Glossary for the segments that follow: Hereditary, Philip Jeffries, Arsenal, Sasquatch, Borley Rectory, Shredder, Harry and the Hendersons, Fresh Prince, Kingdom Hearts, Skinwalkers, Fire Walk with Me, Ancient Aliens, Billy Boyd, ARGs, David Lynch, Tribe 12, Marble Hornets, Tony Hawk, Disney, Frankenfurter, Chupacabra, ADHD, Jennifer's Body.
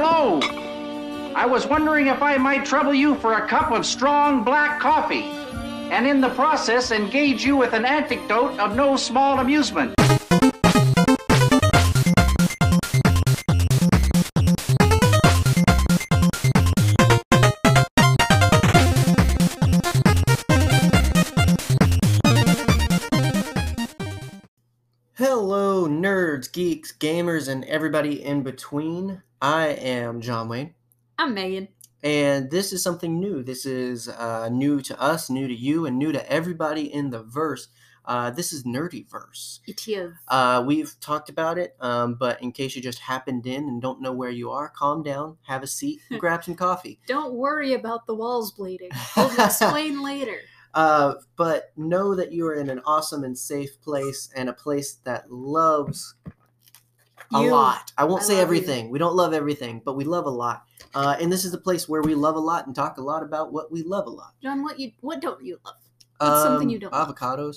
Hello. I was wondering if I might trouble you for a cup of strong black coffee, and in the process engage you with an anecdote of no small amusement. Hello, nerds, geeks, gamers, and everybody in between. I am John Wayne. I'm Megan. And this is something new. This is new to us, new to you, and new to everybody in the verse. This is Nerdyverse. It is. We've talked about it, but in case you just happened in and don't know where you are, calm down, have a seat, and grab some coffee. Don't worry about the walls bleeding. We'll explain later. But know that you are in an awesome and safe place, and a place that loves a lot. I won't say everything. We don't love everything, but we love a lot. And this is the place where we love a lot and talk a lot about what we love a lot. John, what don't you love? What's something you don't like? Avocados.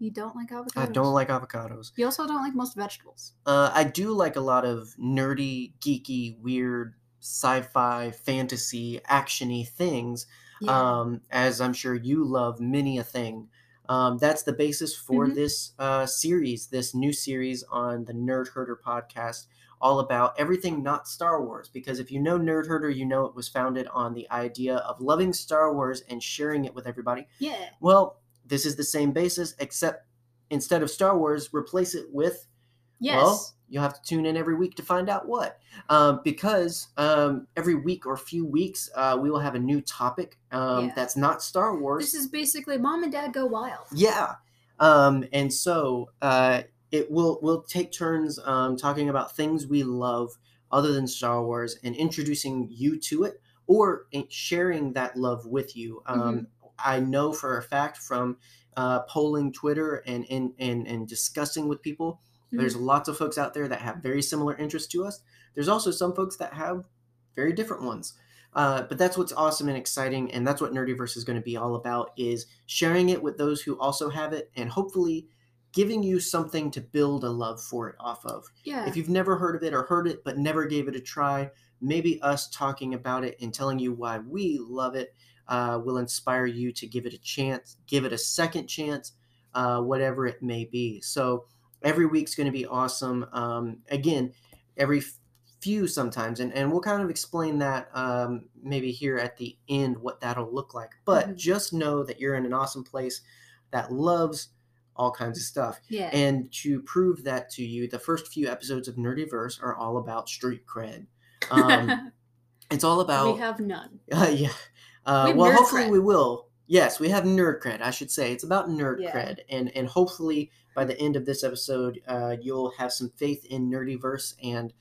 You don't like avocados? I don't like avocados. You also don't like most vegetables. I do like a lot of nerdy, geeky, weird, sci-fi, fantasy, action-y things. Yeah. As I'm sure you love many a thing. That's the basis for this series, this new series on the Nerd Herder podcast, all about everything not Star Wars. Because if you know Nerd Herder, you know it was founded on the idea of loving Star Wars and sharing it with everybody. Yeah. Well, this is the same basis, except instead of Star Wars, replace it with, well, you'll have to tune in every week to find out what. Because every week or few weeks, we will have a new topic that's not Star Wars. This is basically Mom and Dad Go Wild. Yeah. And so we'll take turns talking about things we love other than Star Wars and introducing you to it or sharing that love with you. I know for a fact from polling Twitter and discussing with people, there's lots of folks out there that have very similar interests to us. There's also some folks that have very different ones. But that's what's awesome and exciting, and that's what Nerdyverse is going to be all about, is sharing it with those who also have it and hopefully giving you something to build a love for it off of. Yeah. If you've never heard of it or heard it but never gave it a try, maybe us talking about it and telling you why we love it will inspire you to give it a chance, give it a second chance, whatever it may be. So every week's going to be awesome. Again, every few sometimes. And we'll kind of explain that maybe here at the end, what that'll look like. But just know that you're in an awesome place that loves all kinds of stuff. Yeah. And to prove that to you, the first few episodes of Nerdyverse are all about street cred. It's all about... We have none. Yeah. We have well, hopefully cred. We will. Yes, we have nerd cred, I should say. It's about nerd cred. And hopefully by the end of this episode, you'll have some faith in Nerdyverse, and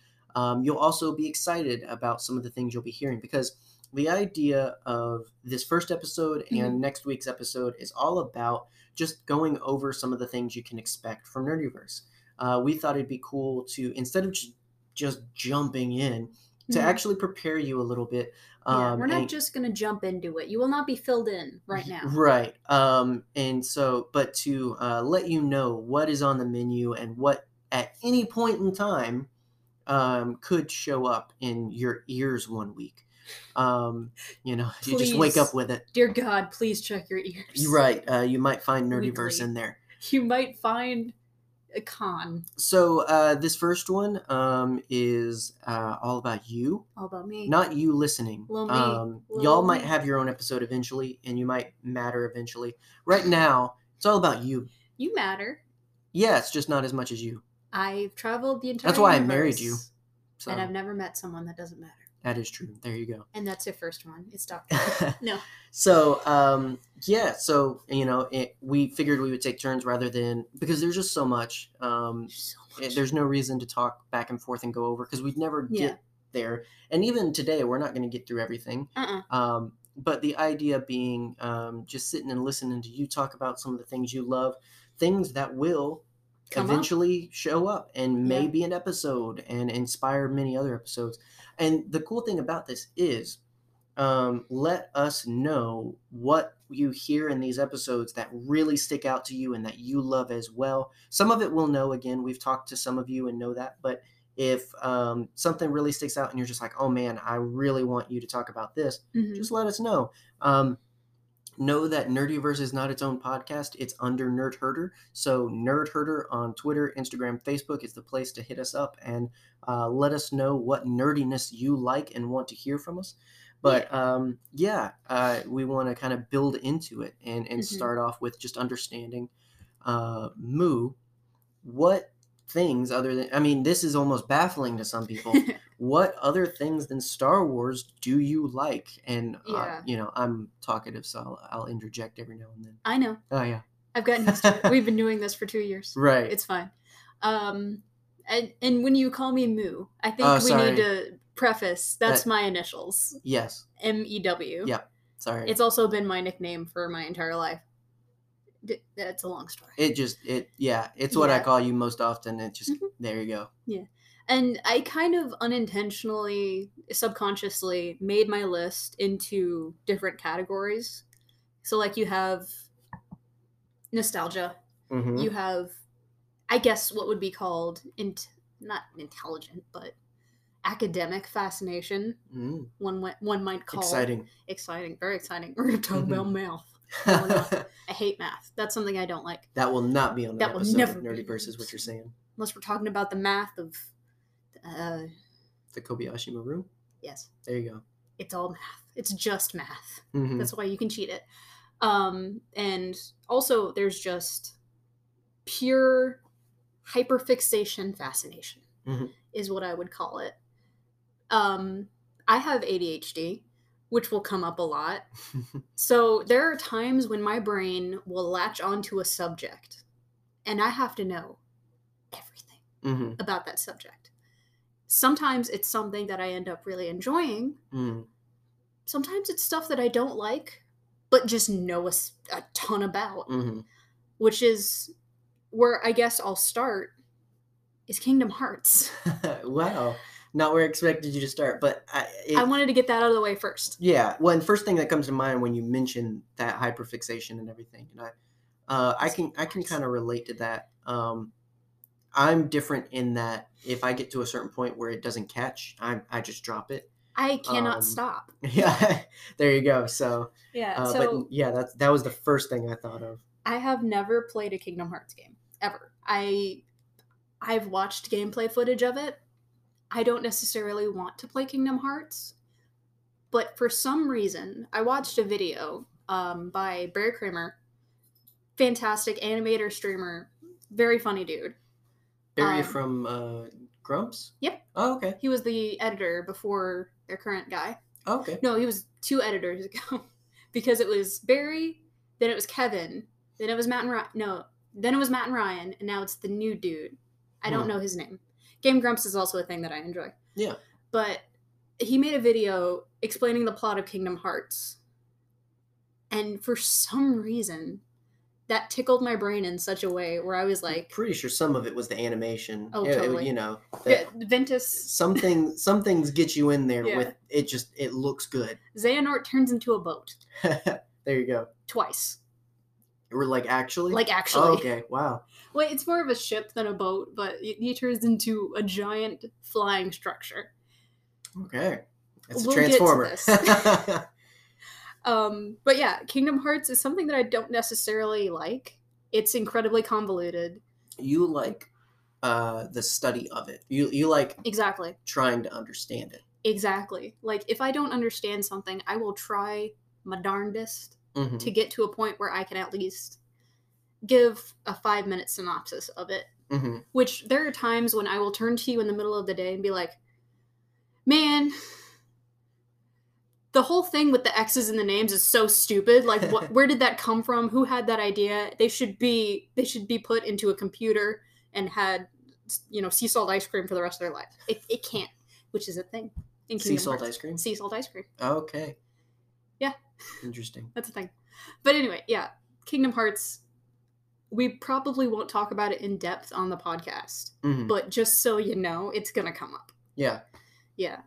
you'll also be excited about some of the things you'll be hearing, because the idea of this first episode and next week's episode is all about just going over some of the things you can expect from Nerdyverse. We thought it'd be cool to, instead of just jumping in, to actually prepare you a little bit. We're not just going to jump into it. You will not be filled in right now. Right. And so, but to let you know what is on the menu and what at any point in time could show up in your ears one week. Please, you just wake up with it. Dear God, please check your ears. Right. You might find Nerdyverse in there. You might find... a con. So this first one is all about you. All about me. Not you listening. Little me. Little y'all me. Might have your own episode eventually, and you might matter eventually. Right now, it's all about you. You matter. Yes, just not as much as you. I've traveled the entire That's why universe, I married you. So. And I've never met someone that doesn't matter. That is true. There you go. And that's your first one. It's Doctor. No. So, so, we figured we would take turns rather than, because there's just so much. There's no reason to talk back and forth and go over, because we'd never get there. And even today, we're not going to get through everything. But the idea being just sitting and listening to you talk about some of the things you love, things that will eventually show up and maybe an episode and inspire many other episodes. And the cool thing about this is let us know what you hear in these episodes that really stick out to you and that you love as well. Some of it we'll know. Again, we've talked to some of you and know that, but If something really sticks out and you're just like, oh man, I really want you to talk about this, mm-hmm. just let us know. Know that Nerdyverse is not its own podcast. It's under Nerd Herder. So Nerd Herder on Twitter, Instagram, Facebook is the place to hit us up and let us know what nerdiness you like and want to hear from us. But we want to kind of build into it and mm-hmm. start off with just understanding Moo, what things other than, I mean, this is almost baffling to some people. What other things than Star Wars do you like? And, I'm talkative, so I'll interject every now and then. I know. Oh, yeah. I've gotten used to it. We've been doing this for 2 years. Right. It's fine. And when you call me Moo, I think need to preface, that's my initials. Yes. M-E-W. Yeah. Sorry. It's also been my nickname for my entire life. That's a long story. It's what I call you most often. It just, mm-hmm. there you go. Yeah. And I kind of unintentionally, subconsciously made my list into different categories. So, like, you have nostalgia. Mm-hmm. You have, I guess, what would be called, not intelligent, but academic fascination. Mm. One might call exciting. Exciting. Very exciting. We're going to talk about math. I hate math. That's something I don't like. That will not be on the episode of Nerdyverse, is what you're saying. Unless we're talking about the math of... the Kobayashi Maru? Yes. There you go. It's all math. It's just math. Mm-hmm. That's why you can cheat it. And also, there's just pure hyperfixation fascination, mm-hmm. is what I would call it. I have ADHD, which will come up a lot. So there are times when my brain will latch onto a subject, and I have to know everything mm-hmm. about that subject. Sometimes it's something that I end up really enjoying. Mm. Sometimes it's stuff that I don't like, but just know a ton about, mm-hmm. which is where I guess I'll start is Kingdom Hearts. Wow. Not where I expected you to start, but... I wanted to get that out of the way first. Yeah. Well, and first thing that comes to mind when you mention that hyperfixation and everything, and I can kind of relate to that. I'm different in that if I get to a certain point where it doesn't catch, I just drop it. I cannot stop. Yeah, there you go. So yeah, that was the first thing I thought of. I have never played a Kingdom Hearts game ever. I've watched gameplay footage of it. I don't necessarily want to play Kingdom Hearts, but for some reason, I watched a video by Barry Kramer, fantastic animator streamer, very funny dude. Barry from Grumps? Yep. Oh, okay. He was the editor before their current guy. Oh, okay. No, he was 2 editors ago. Because it was Barry, then it was Kevin, then it was Matt and Ryan. No, then it was Matt and Ryan, and now it's the new dude. I don't know his name. Game Grumps is also a thing that I enjoy. Yeah. But he made a video explaining the plot of Kingdom Hearts. And for some reason... that tickled my brain in such a way where I was like... I'm pretty sure some of it was the animation. Oh, totally. Ventus... Some things get you in there with... It just... It looks good. Xehanort turns into a boat. There you go. Twice. Like, actually? Oh, okay. Wow. Well, it's more of a ship than a boat, but he turns into a giant flying structure. Okay. That's a transformer. We'll get to this. But yeah, Kingdom Hearts is something that I don't necessarily like. It's incredibly convoluted. You like the study of it. You like exactly trying to understand it. Exactly. Like, if I don't understand something, I will try my darndest mm-hmm. to get to a point where I can at least give a 5-minute synopsis of it. Mm-hmm. Which there are times when I will turn to you in the middle of the day and be like, man... the whole thing with the X's and the names is so stupid. Like, where did that come from? Who had that idea? They should be put into a computer and had, sea salt ice cream for the rest of their life. It can't, which is a thing. Sea salt ice cream? Sea salt ice cream. Okay. Yeah. Interesting. That's a thing. But anyway, yeah. Kingdom Hearts, we probably won't talk about it in depth on the podcast. Mm-hmm. But just so you know, it's going to come up. Yeah. Yeah.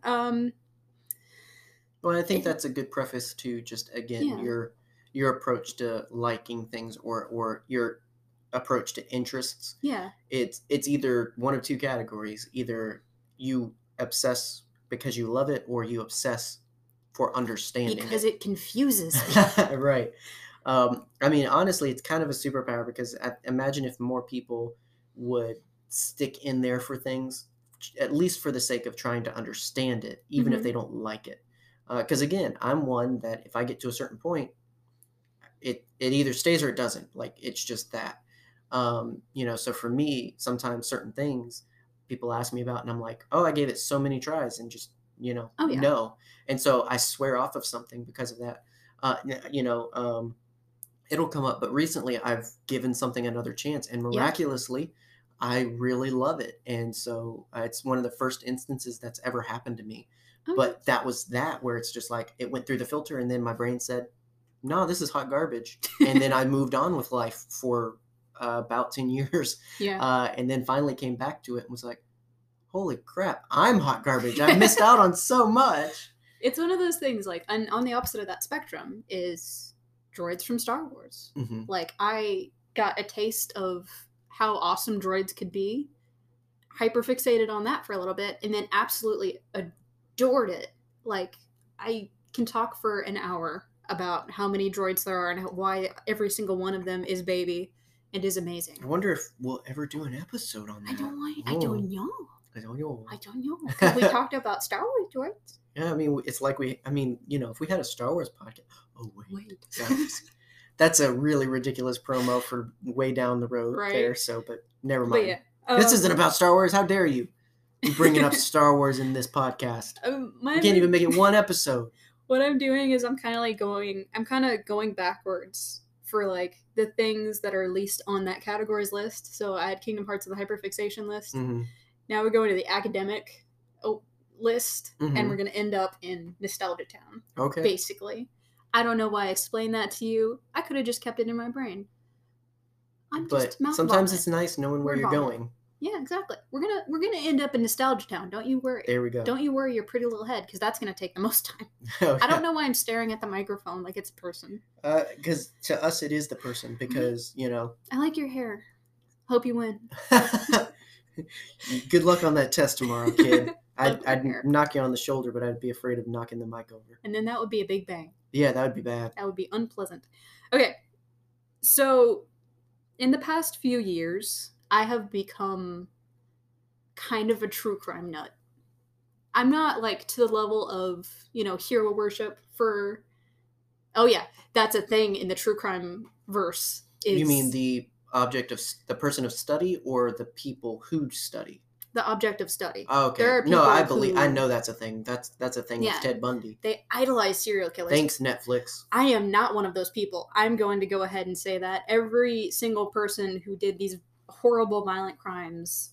Well, I think that's a good preface to just, again, your approach to liking things or your approach to interests. Yeah. It's either one of two categories. Either you obsess because you love it, or you obsess for understanding because it confuses me. Right. I mean, honestly, it's kind of a superpower, because imagine if more people would stick in there for things, at least for the sake of trying to understand it, even if they don't like it. Because again, I'm one that if I get to a certain point, it either stays or it doesn't. Like, it's just that. You know, so for me, sometimes certain things people ask me about, and I'm like, oh, I gave it so many tries, and just, you know, no. And so I swear off of something because of that. You know, it'll come up. But recently I've given something another chance, and miraculously, I really love it. And so it's one of the first instances that's ever happened to me. But that was that, where it's just like, it went through the filter, and then my brain said, no, this is hot garbage. And then I moved on with life for about 10 years. And then finally came back to it and was like, holy crap, I'm hot garbage. I missed out on so much. It's one of those things, like, and on the opposite of that spectrum is droids from Star Wars. Like, I got a taste of how awesome droids could be, hyperfixated on that for a little bit, and then absolutely adored it. Like, I can talk for an hour about how many droids there are and why every single one of them is baby. It is amazing. I wonder if we'll ever do an episode on that. I don't know. We talked about Star Wars droids. Yeah, I mean, it's like you know, if we had a Star Wars podcast. Oh, wait. That's a really ridiculous promo for way down the road there. So, but never mind. But yeah, this isn't about Star Wars. How dare you? You're bringing up Star Wars in this podcast. You can't even make it one episode. What I'm doing is I'm kind of going backwards for, like, the things that are least on that categories list. So I had Kingdom Hearts of the hyperfixation list. Now we're going to the academic list, and we're going to end up in Nostalgia Town, basically. I don't know why I explained that to you. I could have just kept it in my brain. Sometimes it's nice knowing where you're going. Yeah, exactly. We're gonna end up in Nostalgia Town. Don't you worry. There we go. Don't you worry your pretty little head, because that's gonna take the most time. I don't know why I'm staring at the microphone like it's a person. Because to us it is the person, because you know. I like your hair. Hope you win. Good luck on that test tomorrow, kid. I'd knock you on the shoulder, but I'd be afraid of knocking the mic over. And then that would be a big bang. Yeah, that would be bad. That would be unpleasant. Okay, so in the past few years, I have become kind of a true crime nut. I'm not, like, to the level of, you know, hero worship for... Oh, yeah, that's a thing in the true crime verse. You mean the object of... the person of study, or the people who study? The object of study. Oh, okay. There are people I know that's a thing. That's a thing with Ted Bundy. They idolize serial killers. Thanks, Netflix. I am not one of those people. I'm going to go ahead and say that. Every single person who did these horrible violent crimes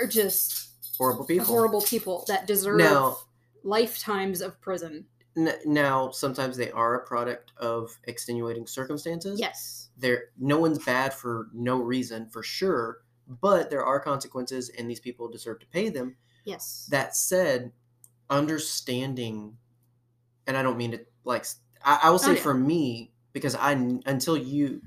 are just... horrible people. Horrible people that deserve lifetimes of prison. Now, sometimes they are a product of extenuating circumstances. Yes. No one's bad for no reason, for sure. But there are consequences, and these people deserve to pay them. Yes. That said, understanding, and I don't mean to, like, I will say for me, because until you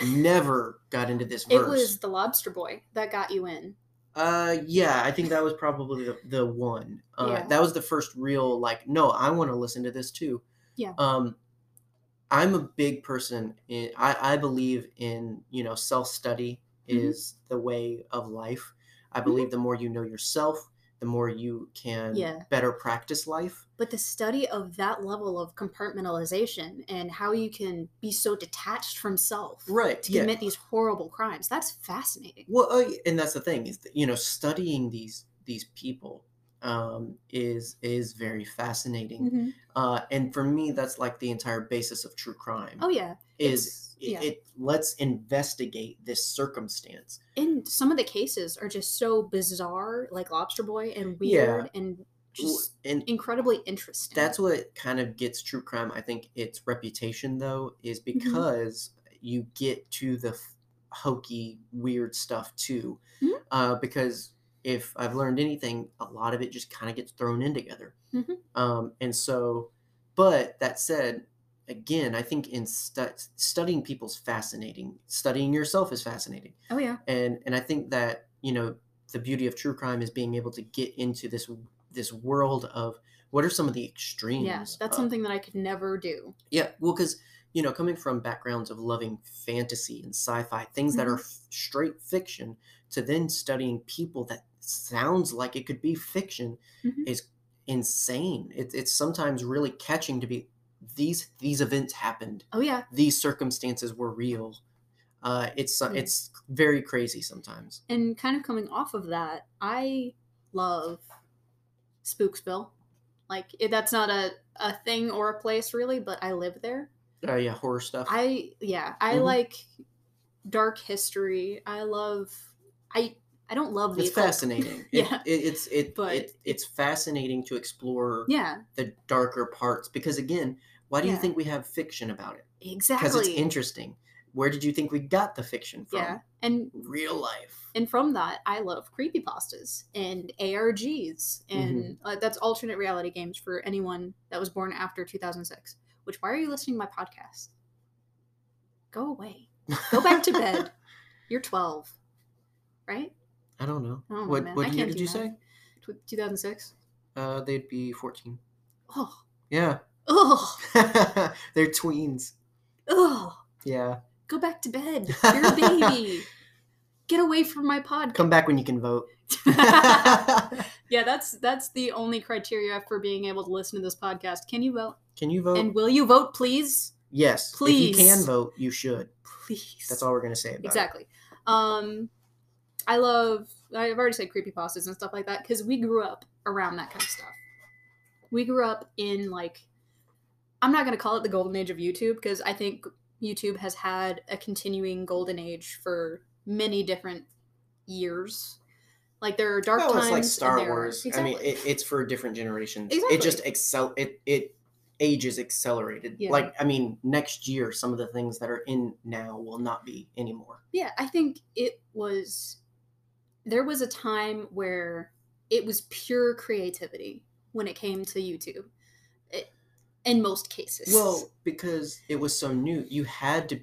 never got into this verse. It was the Lobster Boy that got you in. Yeah, I think that was probably the one. That was the first real, like, no, I want to listen to this too. Yeah. I'm a big person. I believe in, you know, self-study is the way of life. I believe the more you know yourself, the more you can better practice life. But the study of that level of compartmentalization and how you can be so detached from self to commit these horrible crimes, that's fascinating. Well, and that's the thing, is that, you know, studying these people is very fascinating. And for me, that's like the entire basis of true crime. Oh, yeah. Let's investigate this circumstance. And some of the cases are just so bizarre, like Lobster Boy, and weird and just incredibly interesting. That's what kind of gets true crime, I think, its reputation, though, is because you get to the hokey, weird stuff, too. Because if I've learned anything, a lot of it just kind of gets thrown in together. And so, but that said... Again, I think in studying people's fascinating. Studying yourself is fascinating. Oh yeah. And I think that, you know, the beauty of true crime is being able to get into this world of what are some of the extremes. Yeah, that's something that I could never do. Yeah, well, because, you know, coming from backgrounds of loving fantasy and sci-fi, things that are straight fiction, to then studying people that sounds like it could be fiction is insane. It's sometimes really catching to be, these events happened. Oh, yeah. These circumstances were real. It's very crazy sometimes. And kind of coming off of that, I love Spooksville. Like, that's not a thing or a place really, but I live there. Yeah, horror stuff. I like dark history. I don't love the It's occult. Fascinating. Yeah. It's fascinating to explore the darker parts, because again, why do you think we have fiction about it? Exactly. Because it's interesting. Where did you think we got the fiction from? Yeah, and real life. And from that, I love creepypastas and ARGs. And that's alternate reality games for anyone that was born after 2006. Which, why are you listening to my podcast? Go away. Go back to bed. You're 12, right? I don't know. Oh, what year did you say? 2006. They'd be 14. Oh. Yeah. Oh. They're tweens. Oh. Yeah. Go back to bed. You're a baby. Get away from my pod. Come back when you can vote. Yeah, that's the only criteria for being able to listen to this podcast. Can you vote? Can you vote? And will you vote, please? Yes. Please. If you can vote, you should. Please. That's all we're going to say about it. Exactly. I've already said creepypastas and stuff like that, because we grew up around that kind of stuff. We grew up in, like, I'm not going to call it the golden age of YouTube, because I think YouTube has had a continuing golden age for many different years. Like, there are dark times. It's like Star Wars. Exactly. I mean, it's for different generations. Exactly. It just ages accelerated. Yeah. Like, I mean, next year, some of the things that are in now will not be anymore. Yeah, I think there was a time where it was pure creativity when it came to YouTube. In most cases. Well, because it was so new, you had to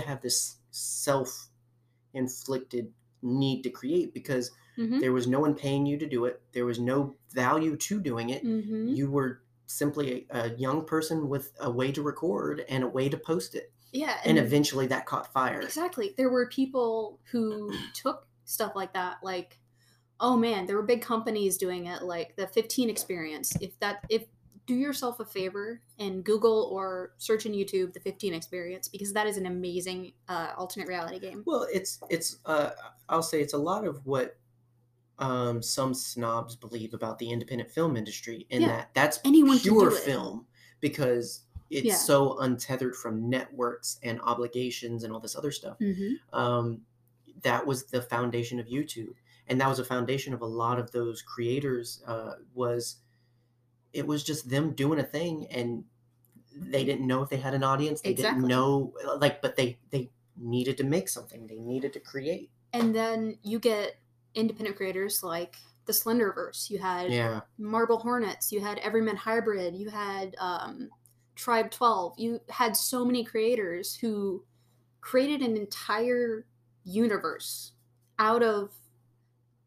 have this self-inflicted need to create, because there was no one paying you to do it. There was no value to doing it. Mm-hmm. You were simply a young person with a way to record and a way to post it. Yeah. And eventually that caught fire. Exactly. There were people who took stuff like that, like, oh man, there were big companies doing it, like the 15 experience. Do yourself a favor and Google or search in YouTube the 15 experience, because that is an amazing alternate reality game. Well, it's I'll say it's a lot of what some snobs believe about the independent film industry, in that that's anyone pure film, because it's so untethered from networks and obligations and all this other stuff. Mm-hmm. That was the foundation of YouTube, and that was a foundation of a lot of those creators. It was just them doing a thing, and they didn't know if they had an audience. They didn't know, like, but they needed to make something. They needed to create. And then you get independent creators like the Slenderverse. You had Marble Hornets. You had Everyman Hybrid. You had Tribe 12. You had so many creators who created an entire universe out of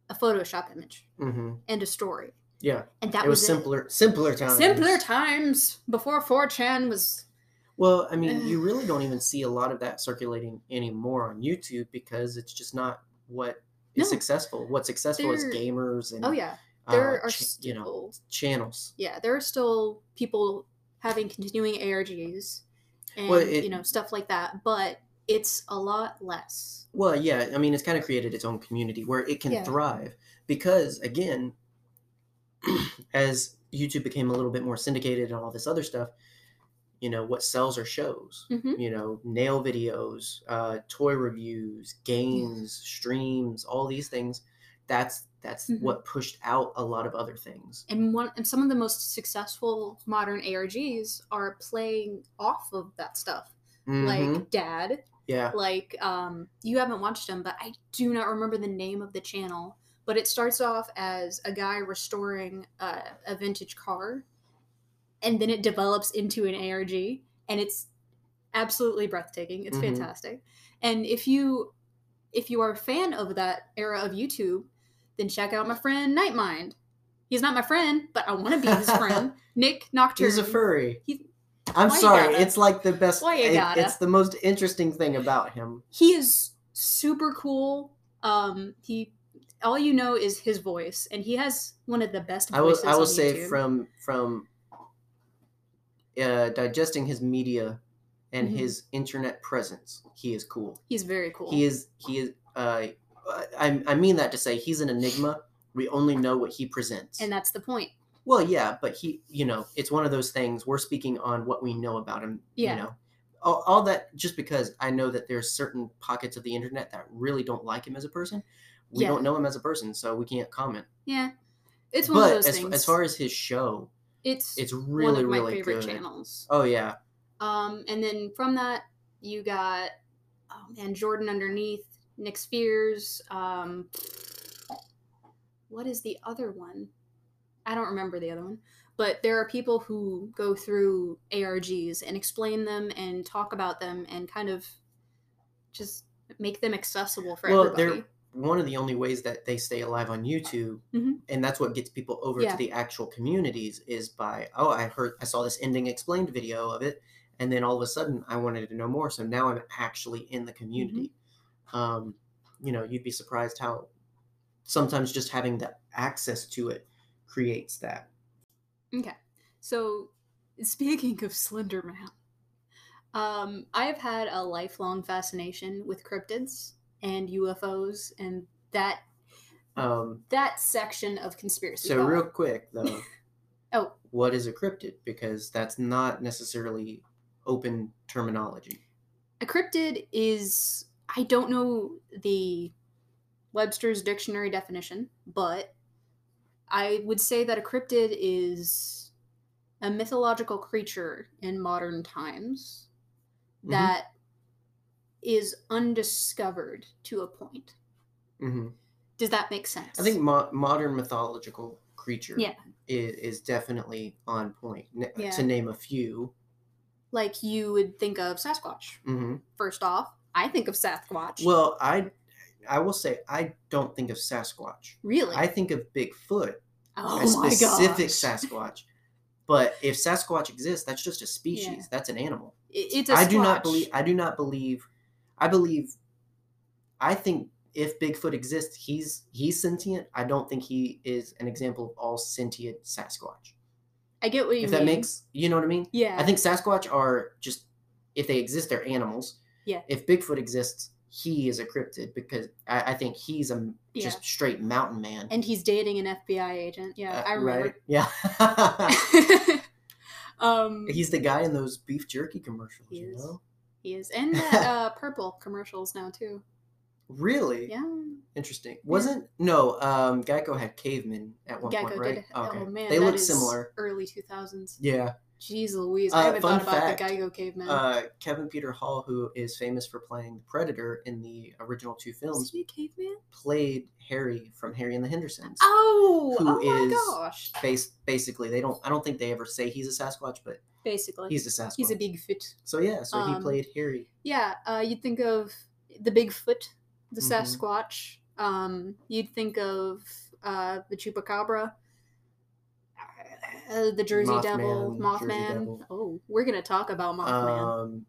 a Photoshop image and a story. Yeah, and that was simpler times. Simpler times before 4chan was. Well, I mean, you really don't even see a lot of that circulating anymore on YouTube, because it's just not what is successful. What's successful is gamers and there are still, you know, channels. Yeah, there are still people having continuing ARGs and you know, stuff like that, but it's a lot less. Well, yeah, I mean, it's kind of created its own community where it can thrive, because again, as YouTube became a little bit more syndicated and all this other stuff, you know, what sells are shows, you know, nail videos, toy reviews, games, streams, all these things. That's what pushed out a lot of other things. And some of the most successful modern ARGs are playing off of that stuff. Like Dad. Yeah. Like, you haven't watched them, but I do not remember the name of the channel. But it starts off as a guy restoring a vintage car, and then it develops into an ARG, and it's absolutely breathtaking. It's fantastic. And if you are a fan of that era of YouTube, then check out my friend Nightmind. He's not my friend, but I want to be his friend. Nick Nocturne. He's a furry. It's like the best. It's the most interesting thing about him. He is super cool. All you know is his voice, and he has one of the best voices on YouTube. I will say from digesting his media and his internet presence, he is cool. He's very cool. He is. I mean that to say he's an enigma. We only know what he presents. And that's the point. Well, yeah, but it's one of those things. We're speaking on what we know about him. Yeah. All that just because I know that there's certain pockets of the internet that really don't like him as a person. We don't know him as a person, so we can't comment. Yeah. It's one of those things. But as far as his show, it's really, really good. One of my favorite channels. Oh, yeah. And then from that, you got, Jordan Underneath, Nick Spears, what is the other one? I don't remember the other one. But there are people who go through ARGs and explain them and talk about them and kind of just make them accessible for everybody. Well, they're one of the only ways that they stay alive on YouTube, and that's what gets people over to the actual communities is by, I saw this ending explained video of it, and then all of a sudden I wanted to know more, so now I'm actually in the community. You'd be surprised how sometimes just having the access to it creates that. Okay. So speaking of Slenderman, I have had a lifelong fascination with cryptids and UFOs and that section of conspiracy. So real quick though. What is a cryptid? Because that's not necessarily open terminology. A cryptid is, I don't know the Webster's dictionary definition, but I would say that a cryptid is a mythological creature in modern times that is undiscovered to a point. Does that make sense? I think modern mythological creature is definitely on point. To name a few, like you would think of Sasquatch. First off, I think of Sasquatch. Well, I will say I don't think of Sasquatch. Really? I think of Bigfoot. Oh, a specific Sasquatch. But if Sasquatch exists, that's just a species. Yeah. That's an animal. It's a Squatch. I think if Bigfoot exists, he's sentient. I don't think he is an example of all sentient Sasquatch. I get what you mean. If that makes, you know what I mean? Yeah. I think Sasquatch are just, if they exist, they're animals. Yeah. If Bigfoot exists, he is a cryptid because I think he's a just straight mountain man. And he's dating an FBI agent. Yeah, I remember. Right? Yeah. He's the guy in those beef jerky commercials, He is. And that purple commercials now, too. Really? Yeah. Interesting. Geico had cavemen at one point, right? Geico did. Okay. Oh, man. They look similar. Early 2000s. Yeah. Jeez Louise, I haven't thought about the Geico caveman. Kevin Peter Hall, who is famous for playing the Predator in the original two films, is he a caveman? Played Harry from Harry and the Hendersons. Oh my gosh. Basically, I don't think they ever say he's a Sasquatch, but basically he's a Sasquatch. He's a Bigfoot. So yeah, he played Harry. Yeah, you'd think of the Bigfoot, the Sasquatch. You'd think of the Chupacabra. The Jersey Devil, Mothman. Oh, we're going to talk about Mothman.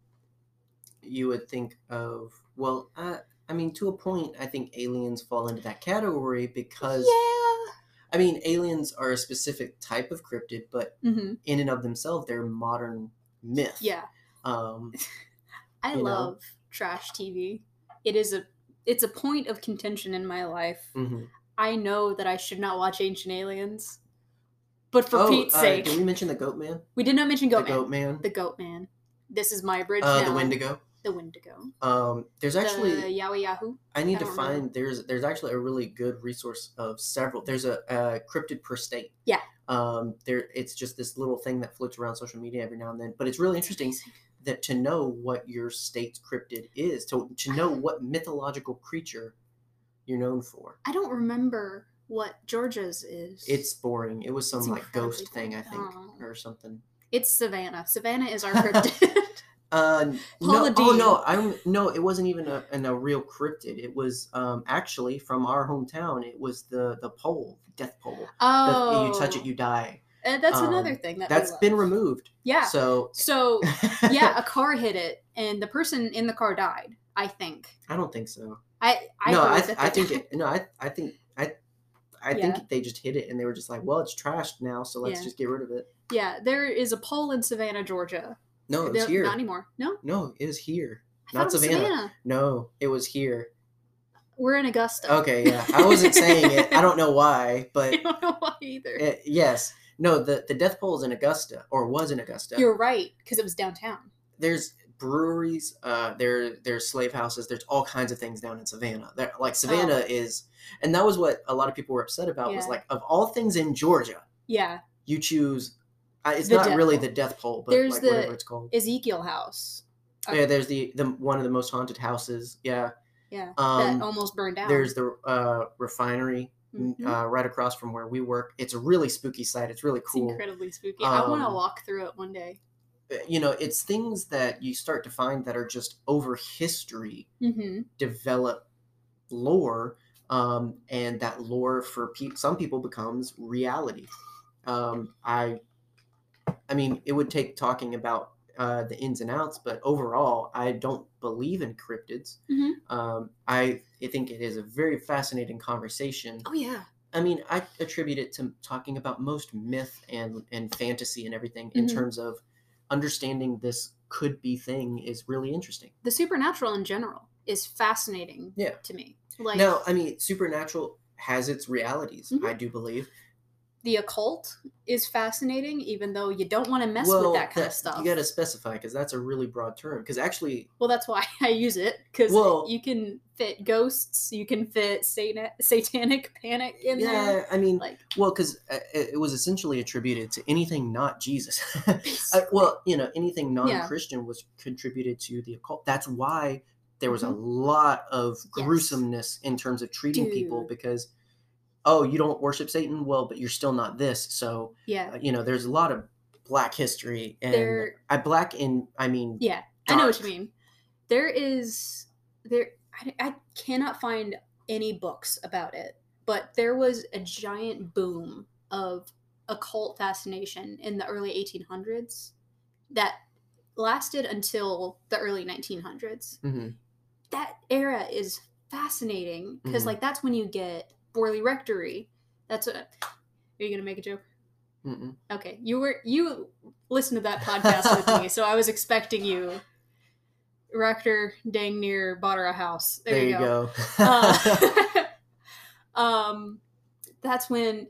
You would think of, to a point, I think aliens fall into that category because, aliens are a specific type of cryptid, but in and of themselves, they're modern myth. Yeah. I love trash TV. It's a point of contention in my life. I know that I should not watch Ancient Aliens. But for Pete's sake. Did we mention the Goatman? We did not mention Goatman. The Goatman. This is my bridge now. The Wendigo. There's actually... The Yowie Yahoo. There's actually a really good resource of several. There's a cryptid per state. Yeah. It's just this little thing that floats around social media every now and then. But it's really interesting that to know what your state's cryptid is, to know what mythological creature you're known for. I don't remember... what Georgia's is. It's boring. It was some ghost thing, I think, or something. It's Savannah. Savannah is our cryptid. It wasn't even a real cryptid. It was actually from our hometown. It was the pole, the death pole. Oh, you touch it, you die. And that's another thing that's been removed. Yeah. So yeah, a car hit it, and the person in the car died. I think. I don't think so. I think they just hit it, and they were just like, well, it's trashed now, so let's just get rid of it. Yeah, there is a pole in Savannah, Georgia. No, it's here. Not anymore. No? No, it is here. Not Savannah. Savannah. No, it was here. We're in Augusta. Okay, yeah. I wasn't saying it. I don't know why, but... I don't know why either. Yes. No, the death pole is in Augusta, or was in Augusta. You're right, because it was downtown. There's breweries, there's slave houses, there's all kinds of things down in Savannah. Savannah is... And that was what a lot of people were upset about, was like, of all things in Georgia, you choose... it's not really the death pole, but there's whatever it's called. Ezekiel house. Okay. Yeah, there's the one of the most haunted houses. Yeah. Yeah. That almost burned down. There's the refinery right across from where we work. It's a really spooky site. It's really cool. It's incredibly spooky. I want to walk through it one day. You know, it's things that you start to find that are just over history develop lore, and that lore for some people becomes reality. I mean, it would take talking about the ins and outs, but overall, I don't believe in cryptids. Mm-hmm. I think it is a very fascinating conversation. Oh, yeah. I mean, I attribute it to talking about most myth and fantasy and everything in terms of understanding this could-be thing is really interesting. The supernatural in general is fascinating to me. No, I mean, supernatural has its realities, I do believe. The occult is fascinating, even though you don't want to mess with that kind of stuff. You got to specify, because that's a really broad term. Because actually... Well, that's why I use it, because you can fit ghosts, you can fit satanic panic in there. Yeah, I mean, because it was essentially attributed to anything not Jesus. Anything non-Christian was contributed to the occult. That's why there was a lot of gruesomeness in terms of treating people, because... Oh, you don't worship Satan? Well, but you're still not this. So, there's a lot of black history. And dark. I know what you mean. I cannot find any books about it, but there was a giant boom of occult fascination in the early 1800s that lasted until the early 1900s. Mm-hmm. That era is fascinating because, that's when you get... Borley Rectory. Are you going to make a joke? Mm-mm. Okay. You listened to that podcast with me, so I was expecting you. Rector dang near bought her a house. There you go. That's when,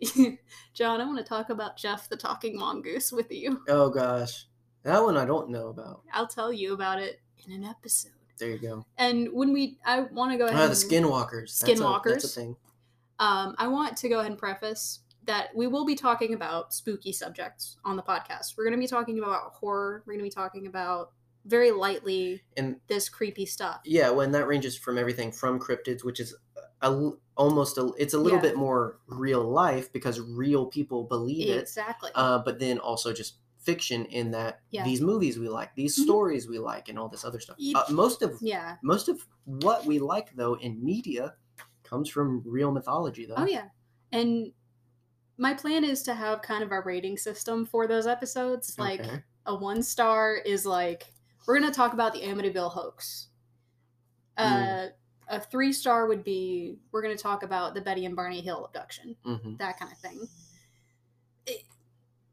John, I want to talk about Jeff the Talking Mongoose with you. Oh, gosh. That one I don't know about. I'll tell you about it in an episode. There you go. And when I want to go ahead and... the Skinwalkers. That's a thing. I want to go ahead and preface that we will be talking about spooky subjects on the podcast. We're going to be talking about horror. We're going to be talking about very lightly this creepy stuff. Yeah, and that ranges from everything from cryptids, which is it's a little bit more real life because real people believe it. Exactly. But then also just fiction in that these movies we like, these stories we like, and all this other stuff. Most of what we like, though, in media... comes from real mythology, though. Oh, yeah. And my plan is to have kind of our rating system for those episodes. Okay. Like, a 1-star is like, we're going to talk about the Amityville hoax. A 3-star would be, we're going to talk about the Betty and Barney Hill abduction. Mm-hmm. That kind of thing.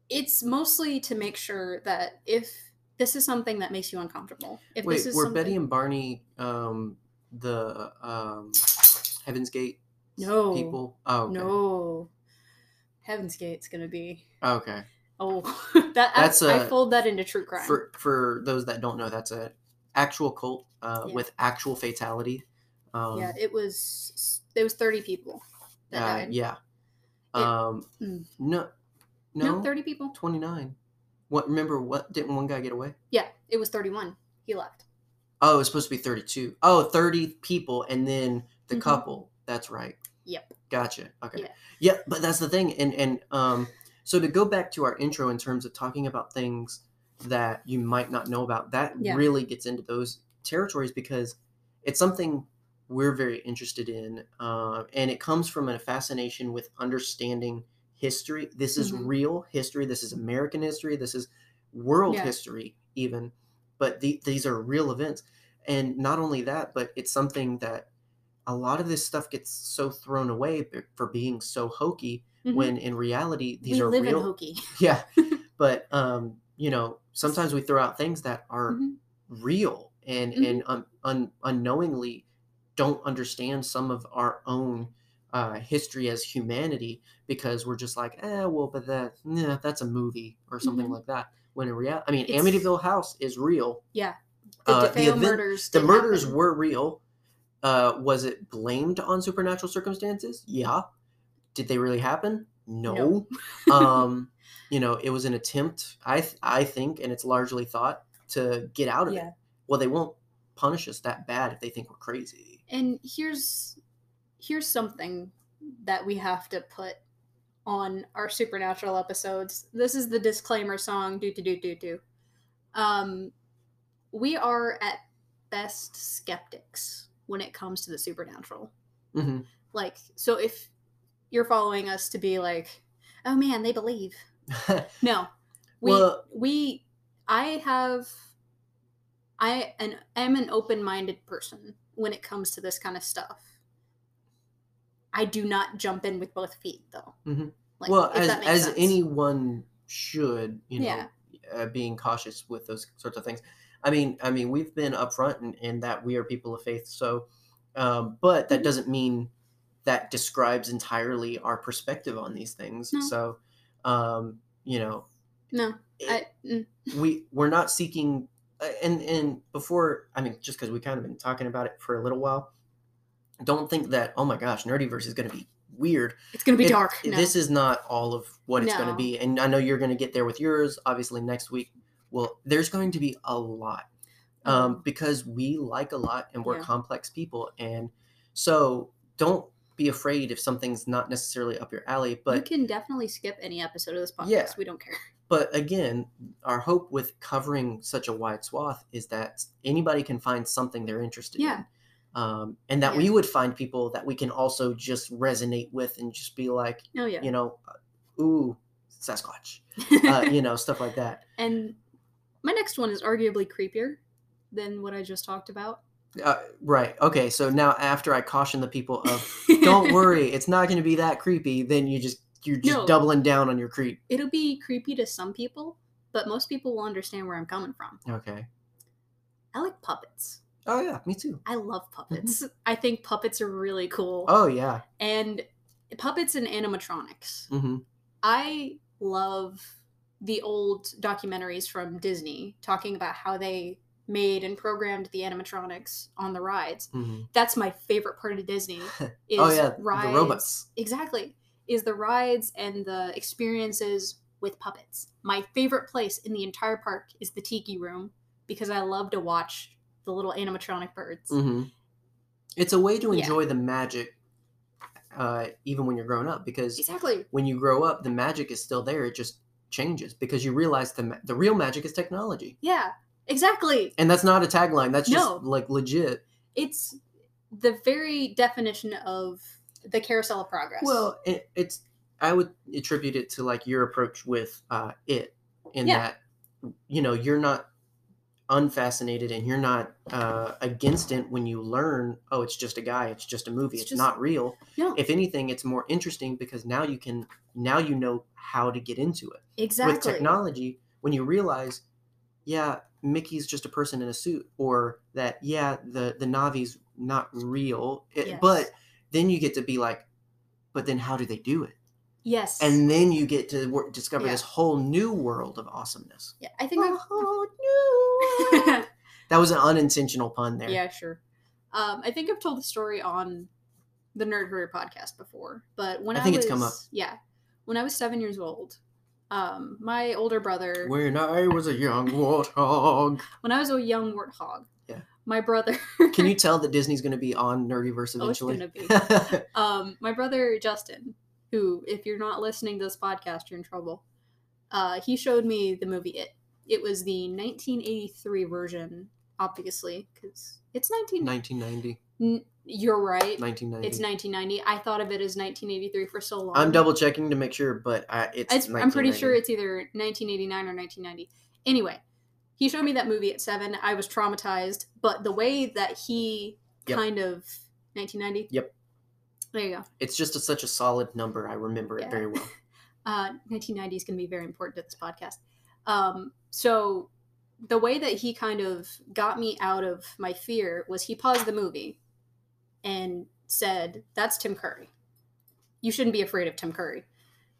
It's mostly to make sure that if this is something that makes you uncomfortable. Betty and Barney Heaven's Gate people? Oh, okay. No. Heaven's Gate's going to be... Okay. Oh, I fold that into true crime. For those that don't know, that's an actual cult with actual fatality. There was 30 people that died. Yeah. No, 30 people. 29. Didn't one guy get away? Yeah, it was 31. He left. Oh, it was supposed to be 32. Oh, 30 people, and then... the couple, that's right. Yep. Gotcha. Okay. Yeah, but that's the thing. And so to go back to our intro in terms of talking about things that you might not know about, that really gets into those territories because it's something we're very interested in. And it comes from a fascination with understanding history. This is real history. This is American history. This is world history even. But these are real events. And not only that, but it's something that a lot of this stuff gets so thrown away for being so hokey when in reality, these are real. We live in hokey. Yeah. But, you know, sometimes we throw out things that are real and unknowingly don't understand some of our own history as humanity because we're just like, well, but that's a movie or something like that. When in reality, I mean, it's... Amityville House is real. Yeah. The murders were real. Was it blamed on supernatural circumstances? Yeah. Did they really happen? No. You know, it was an attempt, I think, and it's largely thought, to get out of it. Well, they won't punish us that bad if they think we're crazy. And here's something that we have to put on our supernatural episodes. This is the disclaimer song, do-do-do-do-do. We are at best skeptics when it comes to the supernatural. Mm-hmm. Like, so if you're following us to be like, oh man, they believe. No. I am an open-minded person when it comes to this kind of stuff. I do not jump in with both feet though. Mm-hmm. Like, well, as anyone should, you know, being cautious with those sorts of things. I mean, we've been upfront in that we are people of faith. So, but that doesn't mean that describes entirely our perspective on these things. No. So, you know, we're not seeking, and before, I mean, just cause we kind of been talking about it for a little while. Don't think that, oh my gosh, Nerdyverse is going to be weird. It's going to be dark. No. This is not all of what it's going to be. And I know you're going to get there with yours. Obviously next week. Well, there's going to be a lot because we like a lot and we're complex people. And so don't be afraid if something's not necessarily up your alley. But you can definitely skip any episode of this podcast. Yeah. We don't care. But again, our hope with covering such a wide swath is that anybody can find something they're interested in. And that we would find people that we can also just resonate with and just be like, you know, ooh, Sasquatch, you know, stuff like that. And my next one is arguably creepier than what I just talked about. Right. Okay. So now after I caution the people of, don't worry, it's not going to be that creepy. Then you're just doubling down on your creep. It'll be creepy to some people, but most people will understand where I'm coming from. Okay. I like puppets. Oh yeah. Me too. I love puppets. Mm-hmm. I think puppets are really cool. Oh yeah. And puppets and animatronics. Mm-hmm. I love the old documentaries from Disney talking about how they made and programmed the animatronics on the rides. Mm-hmm. That's my favorite part of Disney is rides, the robots. Exactly. Is the rides and the experiences with puppets. My favorite place in the entire park is the Tiki Room because I love to watch the little animatronic birds. Mm-hmm. It's a way to enjoy the magic even when you're grown up because when you grow up, the magic is still there. It just changes because you realize the real magic is technology. Yeah, exactly. And that's not a tagline. That's just like legit. It's the very definition of the carousel of progress. Well, I would attribute it to like your approach with it in that, you know, you're not unfascinated and you're not against it when you learn, oh, it's just a guy, it's just a movie, it's not real. No. If anything, it's more interesting because now you know how to get into it. Exactly. With technology, when you realize, Mickey's just a person in a suit, or that the Navi's not real. But then you get to be like, but then how do they do it? Yes. And then you get to discover this whole new world of awesomeness. Yeah, I think that was an unintentional pun there. Yeah, sure. I think I've told the story on the Nerd Herder podcast before, but when I think it's come up. Yeah. When I was 7 years old, my older brother. When I was a young warthog. When I was a young warthog. Yeah. My brother. Can you tell that Disney's going to be on Nerdyverse eventually? Oh, it's going to be. My brother, Justin, who, if you're not listening to this podcast, you're in trouble. He showed me the movie It. It was the 1983 version, obviously, because it's 1990. You're right. 1990. It's 1990. I thought of it as 1983 for so long. I'm double checking to make sure, but I'm pretty sure it's either 1989 or 1990. Anyway, he showed me that movie at 7. I was traumatized, but the way that he kind of 1990. Yep. There you go. It's just such a solid number. I remember it very well. 1990 is going to be very important to this podcast. So the way that he kind of got me out of my fear was he paused the movie and said, "That's Tim Curry. You shouldn't be afraid of Tim Curry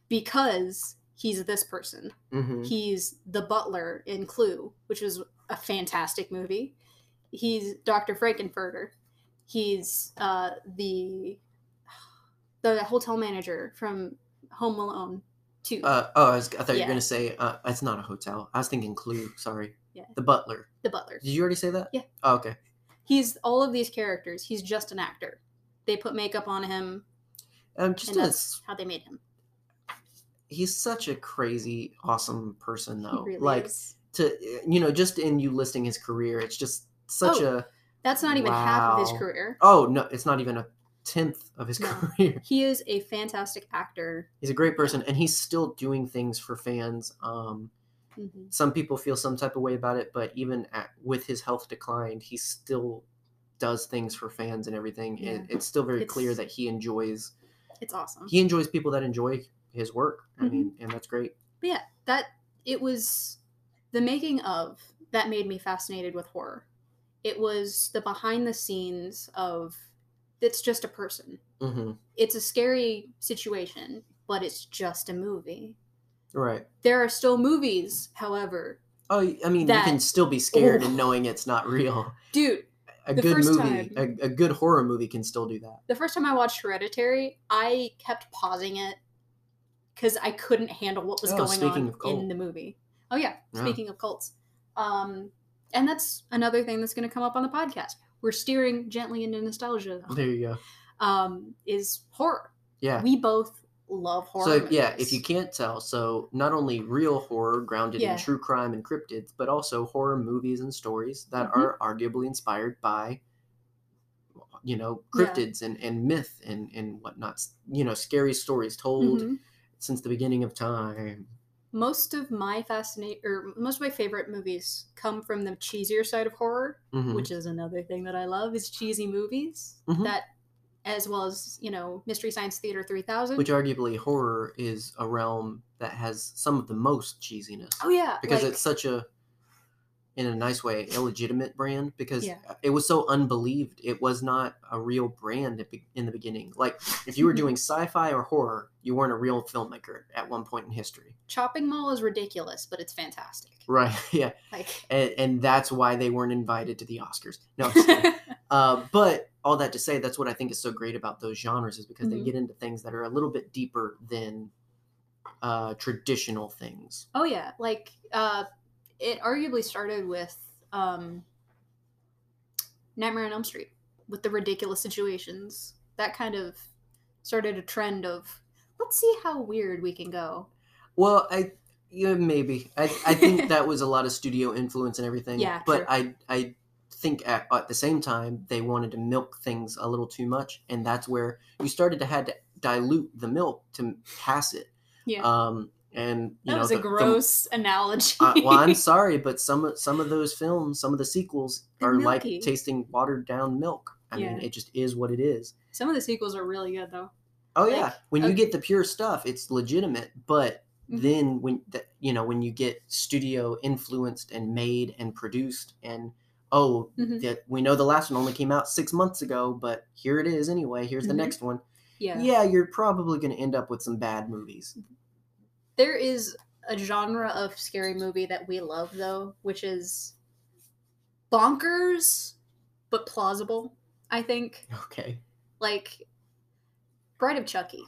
because he's this person." Mm-hmm. He's the butler in Clue, which was a fantastic movie. He's Dr. Frankenfurter. He's the hotel manager from Home Alone 2. I thought you were going to say, it's not a hotel. I was thinking Clue, sorry. Yeah. The butler. Did you already say that? Yeah. Oh, okay. He's all of these characters. He's just an actor. They put makeup on him, that's how they made him. He's such a crazy, awesome person, though. He really is. Just in you listing his career, it's just such a... That's not even half of his career. Oh, no, it's not even a tenth of his career. He is a fantastic actor. He's a great person, and he's still doing things for fans. Some people feel some type of way about it, but even with his health declined, he still does things for fans and everything. Yeah. It's still very clear that he enjoys... It's awesome. He enjoys people that enjoy his work. Mm-hmm. I mean, and that's great. But yeah, it was the making of that made me fascinated with horror. It was the behind the scenes of it's just a person. Mm-hmm. It's a scary situation, but it's just a movie. Right. There are still movies, however. Oh, I mean, you can still be scared and knowing it's not real. Dude, a good horror movie can still do that. The first time I watched Hereditary, I kept pausing it because I couldn't handle what was going on in the movie. Oh, yeah. Speaking of cults. And that's another thing that's going to come up on the podcast. We're steering gently into nostalgia. There you go. Is horror. Yeah. We both love horror movies. Yeah, if you can't tell, so not only real horror grounded in true crime and cryptids, but also horror movies and stories that are arguably inspired by, cryptids and myth and whatnot. Scary stories told since the beginning of time. Most of my favorite movies come from the cheesier side of horror, which is another thing that I love is cheesy movies that, as well as, Mystery Science Theater 3000. Which arguably horror is a realm that has some of the most cheesiness. Oh yeah. Because it's such a, in a nice way, illegitimate brand because it was so unbelieved. It was not a real brand in the beginning. Like, if you were doing sci-fi or horror, you weren't a real filmmaker at one point in history. Chopping Mall is ridiculous, but it's fantastic. Right, yeah. And that's why they weren't invited to the Oscars. No, but all that to say, that's what I think is so great about those genres is because they get into things that are a little bit deeper than traditional things. Oh, yeah. It arguably started with Nightmare on Elm Street, with the ridiculous situations. That kind of started a trend of, let's see how weird we can go. Well, maybe. I think that was a lot of studio influence and everything. Yeah, but true. I think at the same time, they wanted to milk things a little too much, and that's where you started to had to dilute the milk to pass it. Yeah. And that was a gross analogy. I'm sorry, but some of those films, some of the sequels are like tasting watered down milk. I mean, it just is what it is. Some of the sequels are really good, though. Oh yeah, when you get the pure stuff, it's legitimate. But then when you get studio influenced and made and produced, and we know the last one only came out 6 months ago, but here it is anyway. Here's the next one. Yeah, you're probably going to end up with some bad movies. There is a genre of scary movie that we love, though, which is bonkers, but plausible, I think. Okay. Bride of Chucky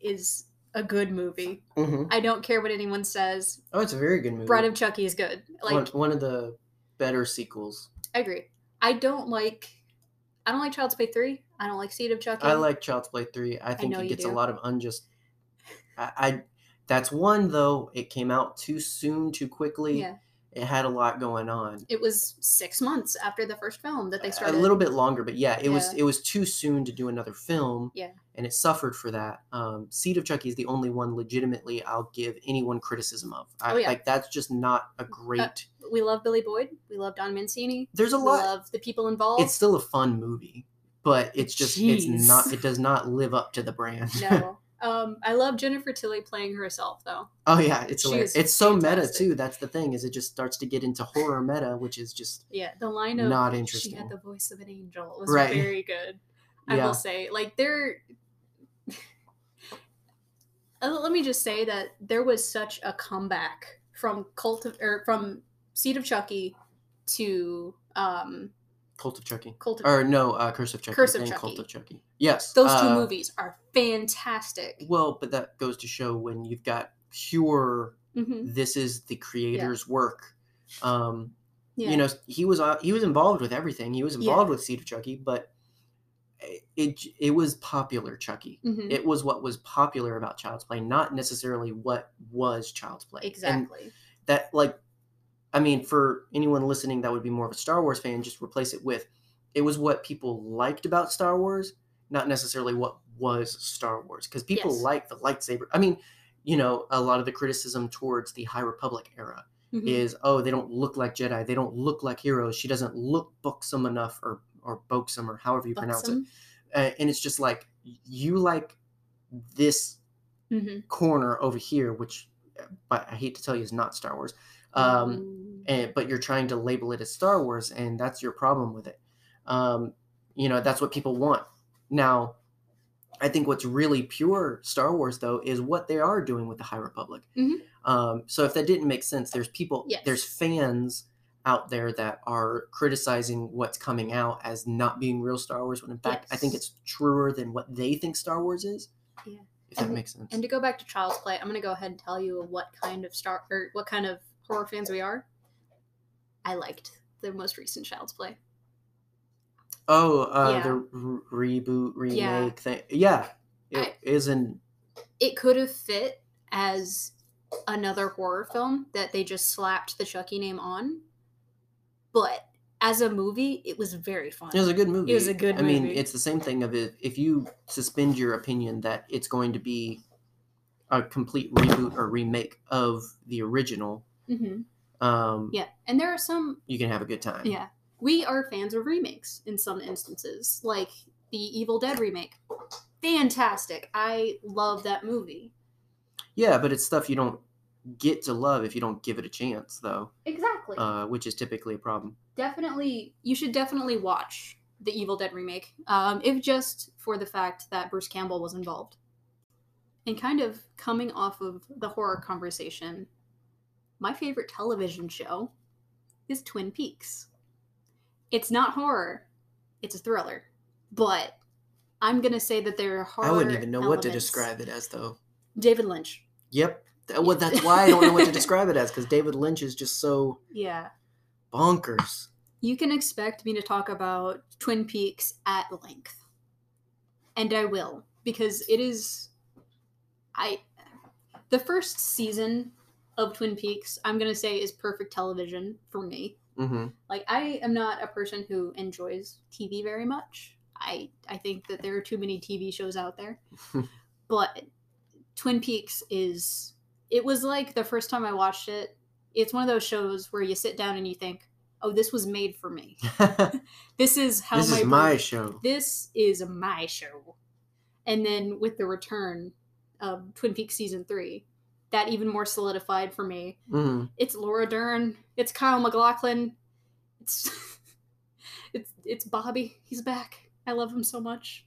is a good movie. Mm-hmm. I don't care what anyone says. Oh, it's a very good movie. Bride of Chucky is good. One of the better sequels. I agree. I don't like Child's Play 3. I don't like Seed of Chucky. I like Child's Play 3. I think it gets a lot of unjust... I That's one, though, it came out too soon, too quickly. Yeah. It had a lot going on. It was 6 months after the first film that they started. A little bit longer, but yeah, it was too soon to do another film. Yeah. And it suffered for that. Seed of Chucky is the only one legitimately I'll give anyone criticism of. Like, that's just not a great... we love Billy Boyd. We love Don Mancini. There's a lot. We love the people involved. It's still a fun movie, but it's just, it's not. It does not live up to the brand. No. I love Jennifer Tilly playing herself, though. Oh yeah, it's hilarious. It's so fantastic. Meta too. That's the thing, is it just starts to get into horror meta, which is just the line of not interesting. She had the voice of an angel was very good. I will say, like, there. Let me just say that there was such a comeback from from Seed of Chucky to Cult of Chucky. Curse of Chucky. Curse of Chucky. Cult of Chucky. Yes. Those two movies are fantastic. Well, but that goes to show when you've got pure, this is the creator's work. You know, he was involved with everything. He was involved with Seed of Chucky, but it was popular Chucky. Mm-hmm. It was what was popular about Child's Play, not necessarily what was Child's Play. Exactly. And that, like, I mean, for anyone listening that would be more of a Star Wars fan, just replace it with, it was what people liked about Star Wars, not necessarily what was Star Wars. Because people like the lightsaber. I mean, you know, a lot of the criticism towards the High Republic era is, they don't look like Jedi. They don't look like heroes. She doesn't look buxom enough or boxom or however you pronounce it. And it's just like, you like this corner over here, which I hate to tell you is not Star Wars. But you're trying to label it as Star Wars, and that's your problem with it. You know, that's what people want. Now, I think what's really pure Star Wars, though, is what they are doing with the High Republic. Mm-hmm. So if that didn't make sense, there's people, there's fans out there that are criticizing what's coming out as not being real Star Wars, when in fact, I think it's truer than what they think Star Wars is. Yeah. If that makes sense. And to go back to Child's Play, I'm going to go ahead and tell you what kind of horror fans we are. I liked the most recent Child's Play. The reboot, remake thing. Yeah. It could have fit as another horror film that they just slapped the Chucky name on. But as a movie, it was very fun. It was a good movie. I mean, it's the same thing of it. If you suspend your opinion that it's going to be a complete reboot or remake of the original. And there are some... You can have a good time. Yeah. We are fans of remakes in some instances, like the Evil Dead remake. Fantastic. I love that movie. Yeah, but it's stuff you don't get to love if you don't give it a chance, though. Exactly. Which is typically a problem. Definitely. You should definitely watch the Evil Dead remake, if just for the fact that Bruce Campbell was involved. And kind of coming off of the horror conversation... My favorite television show is Twin Peaks. It's not horror. It's a thriller. But I'm going to say that there are horror elements. I wouldn't even know what to describe it as, though. David Lynch. Yep. Well, that's why I don't know what to describe it as, because David Lynch is just so bonkers. You can expect me to talk about Twin Peaks at length. And I will, because it is... The first season... of Twin Peaks, I'm going to say, is perfect television for me. Mm-hmm. Like, I am not a person who enjoys TV very much. I think that there are too many TV shows out there. But Twin Peaks it was like the first time I watched it, it's one of those shows where you sit down and you think, oh, this was made for me. This is my show. This is my show. And then with the return of Twin Peaks Season 3, that even more solidified for me. Mm. It's Laura Dern. It's Kyle MacLachlan. It's Bobby. He's back. I love him so much.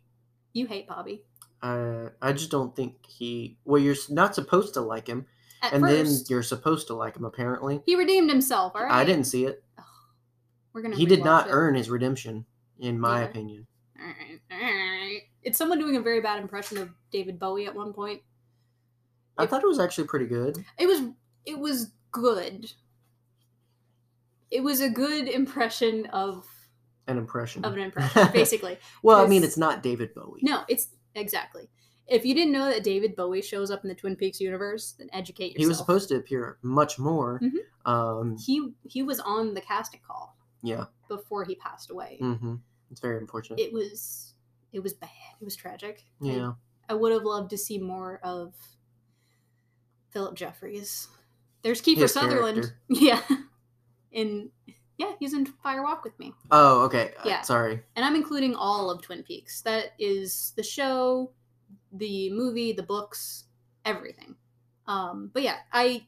You hate Bobby. I just don't think you're not supposed to like him. Then you're supposed to like him, apparently. He redeemed himself, all right? I didn't see it. Oh, he did not earn his redemption, in my opinion. All right. It's someone doing a very bad impression of David Bowie at one point. I thought it was actually pretty good. It was good. It was a good impression of... An impression. Basically. Well, I mean, it's not David Bowie. No, it's... Exactly. If you didn't know that David Bowie shows up in the Twin Peaks universe, then educate yourself. He was supposed to appear much more. Mm-hmm. He was on the casting call. Yeah. Before he passed away. Mm-hmm. It's very unfortunate. It was bad. It was tragic. Yeah. I would have loved to see more of Philip Jeffries. There's Kiefer Sutherland. Character. Yeah. He's in Fire Walk with Me. Oh, okay. Yeah. Sorry. And I'm including all of Twin Peaks. That is the show, the movie, the books, everything. But yeah, I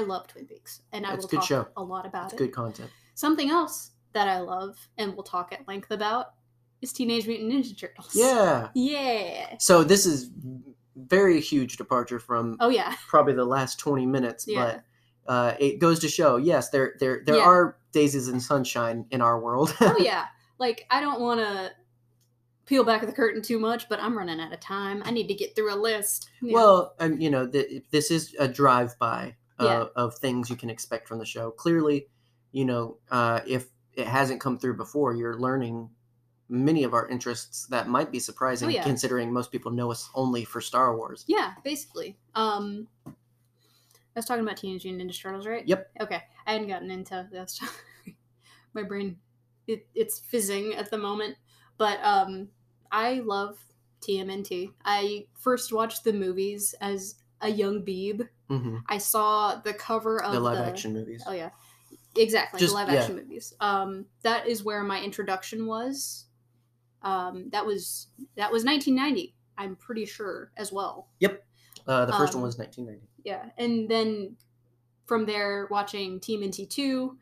love Twin Peaks, and I will talk a lot about it. It's good content. Something else that I love and we'll talk at length about is Teenage Mutant Ninja Turtles. Yeah. Yeah. So this is very huge departure from probably the last 20 minutes, but it goes to show, yes, there are daisies and sunshine in our world. Oh yeah. Like, I don't want to peel back the curtain too much, but I'm running out of time. I need to get through a list. Yeah. Well, this is a drive-by of things you can expect from the show. Clearly, if it hasn't come through before, you're learning many of our interests that might be surprising, considering most people know us only for Star Wars. Yeah, basically. I was talking about Teenage Mutant Ninja Turtles, right? Yep. Okay. I hadn't gotten into this. My brain, it's fizzing at the moment. But, I love TMNT. I first watched the movies as a young beeb. Mm-hmm. I saw the cover of the live-action movies. Oh, yeah. Exactly, the live-action movies. That is where my introduction was. That was 1990, I'm pretty sure, as well. Yep. The first one was 1990. Yeah, and then from there, watching TMNT 2,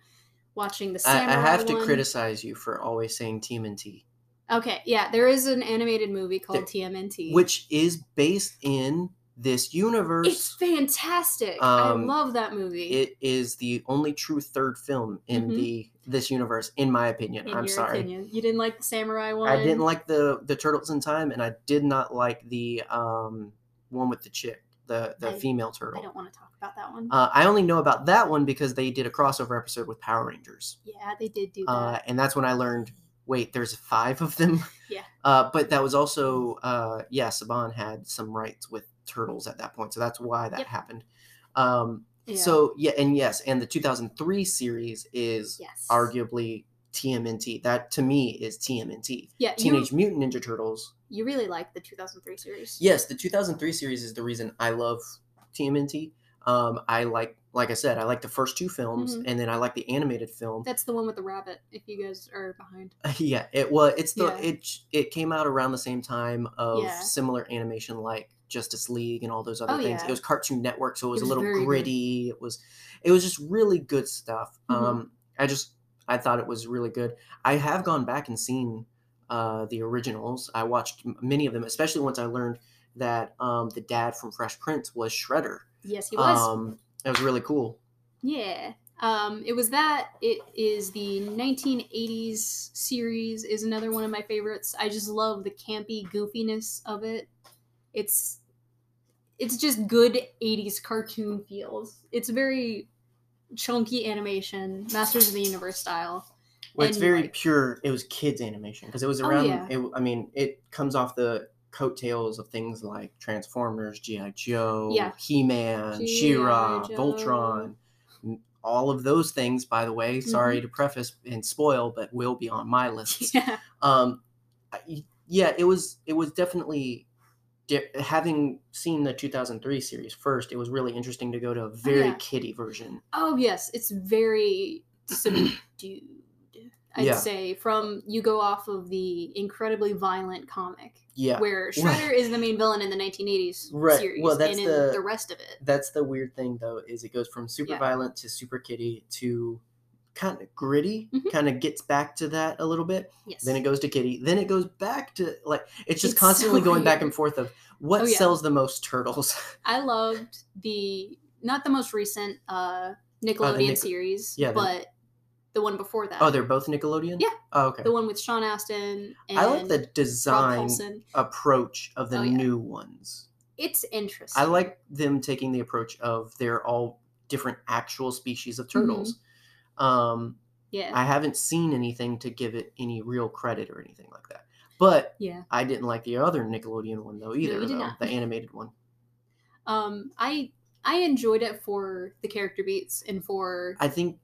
watching the Samurai one. I have to criticize you for always saying TMNT. Okay, yeah, there is an animated movie called TMNT. Which is based in this universe. It's fantastic. I love that movie. It is the only true third film in this universe, in my opinion. In your opinion. You didn't like the Samurai one? I didn't like the Turtles in Time, and I did not like the one with the chick, the female turtle. I don't want to talk about that one. I only know about that one because they did a crossover episode with Power Rangers. Yeah, they did do that. And that's when I learned... Wait, there's 5 of them? Yeah. But that was also, Saban had some rights with Turtles at that point, so that's why that happened. So, and the 2003 series is arguably TMNT. That, to me, is TMNT. Yeah, Teenage Mutant Ninja Turtles. You really like the 2003 series. Yes, the 2003 series is the reason I love TMNT. Like I said, I like the first 2 films, and then I like the animated film. That's the one with the rabbit, if you guys are behind. Yeah, it came out around the same time of similar animation like Justice League and all those other things. Yeah. It was Cartoon Network, so it was a little gritty. Good. It was just really good stuff. Mm-hmm. I thought it was really good. I have gone back and seen the originals. I watched many of them, especially once I learned that the dad from Fresh Prince was Shredder. Yes, he was. That was really cool. Yeah. It was that. It is the 1980s series is another one of my favorites. I just love the campy goofiness of it. It's just good 80s cartoon feels. It's very chunky animation, Masters of the Universe style. Well, it's very pure. It was kids animation because it was around. It comes off the coattails of things like Transformers, G.I. Joe, He-Man, She-Ra, Voltron, all of those things, by the way, sorry to preface and spoil, but will be on my list. Yeah. It was definitely, having seen the 2003 series first, it was really interesting to go to a very kiddie version. Oh yes, it's very subdued. I'd say you go off of the incredibly violent comic, where Shredder is the main villain in the 1980s series, and in the rest of it. That's the weird thing, though, is it goes from super violent to super kiddie to kind of gritty, kind of gets back to that a little bit. Yes. Then it goes to kiddie. Then it goes back to, it's constantly going back and forth of what sells the most turtles. I loved not the most recent Nickelodeon series, but... The one before that. Oh, they're both Nickelodeon? Yeah. Oh, okay. The one with Sean Astin and I like the design approach of the new ones. It's interesting. I like them taking the approach of they're all different actual species of turtles. Mm-hmm. I haven't seen anything to give it any real credit or anything like that. But yeah. I didn't like the other Nickelodeon one though either. No, you did not. The animated one. I enjoyed it for the character beats and for I think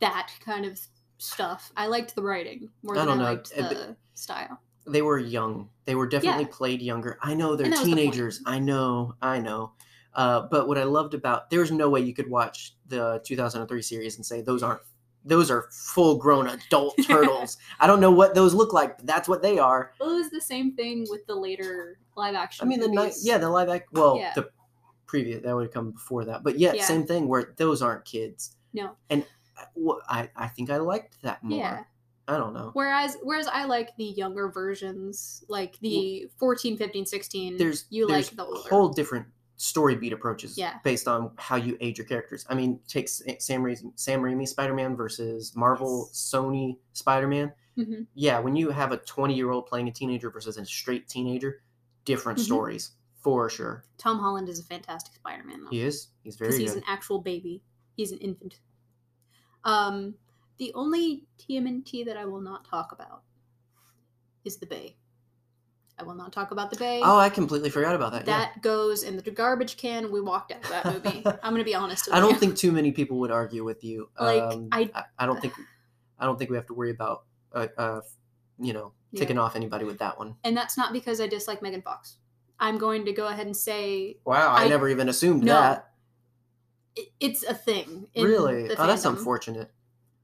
that kind of stuff. I liked the writing more than I liked the style. They were young. They were definitely played younger. I know they're teenagers. I know. But what I loved about there's no way you could watch the 2003 series and say those are full grown adult turtles. I don't know what those look like, but that's what they are. Well, it was the same thing with the later live action. I mean, the live action. Well, yeah. The previous that would have come before that, but yeah, same thing where those aren't kids. No, and I think I liked that more. Yeah. I don't know. Whereas I like the younger versions, like the 14, 15, 16. There's like the older. Whole different story beat approaches based on how you age your characters. I mean, take Sam Raimi's Spider-Man versus Marvel Sony Spider-Man. Mm-hmm. Yeah, when you have a 20-year-old playing a teenager versus a straight teenager, different stories for sure. Tom Holland is a fantastic Spider-Man, though. He is. He's very good. Because he's an actual baby. He's an infant. The only TMNT that I will not talk about is the Bay. I will not talk about the Bay. Oh, I completely forgot about that. That goes in the garbage can. We walked out of that movie. I'm going to be honest with you. I don't think too many people would argue with you. Like I don't think we have to worry about ticking off anybody with that one. And that's not because I dislike Megan Fox. I'm going to go ahead and say wow, I never even assumed that. It's a thing. Really? Oh, that's unfortunate.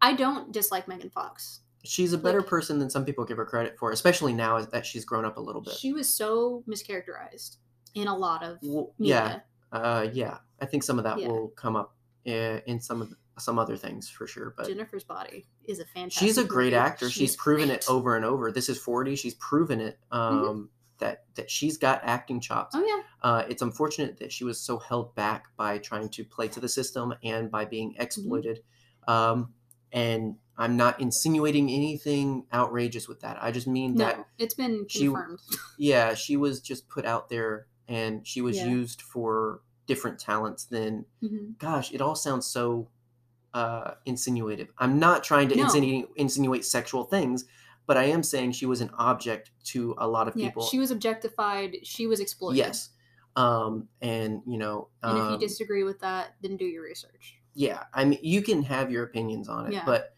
I don't dislike Megan Fox. She's a better person than some people give her credit for, especially now that she's grown up a little bit. She was so mischaracterized in a lot of media. Yeah, I think some of that will come up in some other things for sure. But Jennifer's Body is a fantastic. She's a great actor. She's proven it over and over. This is 40. She's proven it that she's got acting chops. Oh yeah. It's unfortunate that she was so held back by trying to play to the system and by being exploited. And I'm not insinuating anything outrageous with that. I just mean that it's been confirmed. She was just put out there and she was used for different talents than, gosh, it all sounds so insinuative. I'm not trying to insinuate sexual things, but I am saying she was an object to a lot of people. She was objectified. She was exploited. Yes. And if you disagree with that, then do your research. Yeah, I mean, you can have your opinions on it, but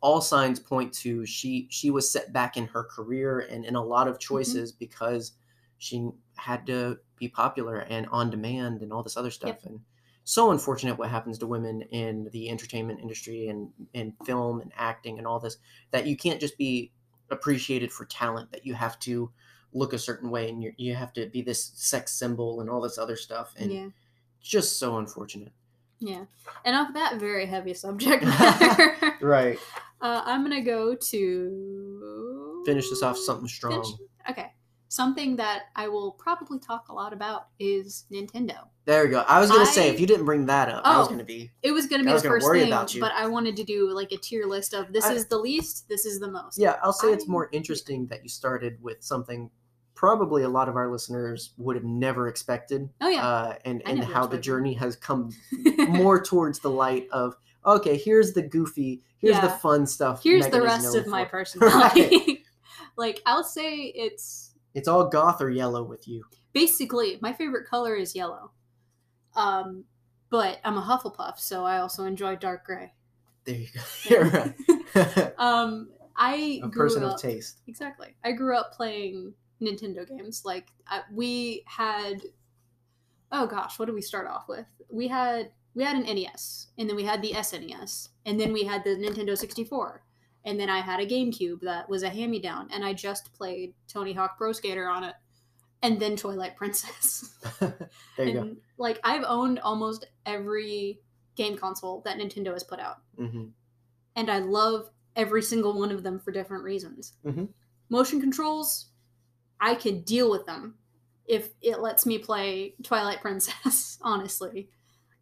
all signs point to she was set back in her career and in a lot of choices because she had to be popular and on demand and all this other stuff. Yep. And so unfortunate what happens to women in the entertainment industry and film and acting and all this, that you can't just be appreciated for talent, that you have to look a certain way and you have to be this sex symbol and all this other stuff. And just so unfortunate. Yeah, and off that very heavy subject matter, right? I'm gonna go to finish this off something strong. Okay, something that I will probably talk a lot about is Nintendo. There we go. I was gonna say if you didn't bring that up, I was gonna be. It was gonna be the first thing, but I wanted to do like a tier list of this is the least, this is the most. Yeah, I'll say it's more interesting that you started with something. Probably a lot of our listeners would have never expected. Oh yeah, and how the journey has come more towards the light of okay, here's the goofy, here's the fun stuff. Here's Megan the rest of my personality. Right. Like I'll say it's all goth or yellow with you. Basically, my favorite color is yellow, but I'm a Hufflepuff, so I also enjoy dark gray. There you go. Yeah. Right. A person of taste. Exactly. I grew up playing Nintendo games. Like we had, oh gosh, what did we start off with? We had an NES, and then we had the SNES, and then we had the Nintendo 64, and then I had a GameCube that was a hand-me-down, and I just played Tony Hawk Pro Skater on it, and then Twilight Princess. There you go. Like I've owned almost every game console that Nintendo has put out, and I love every single one of them for different reasons. Motion controls. I can deal with them if it lets me play Twilight Princess, honestly.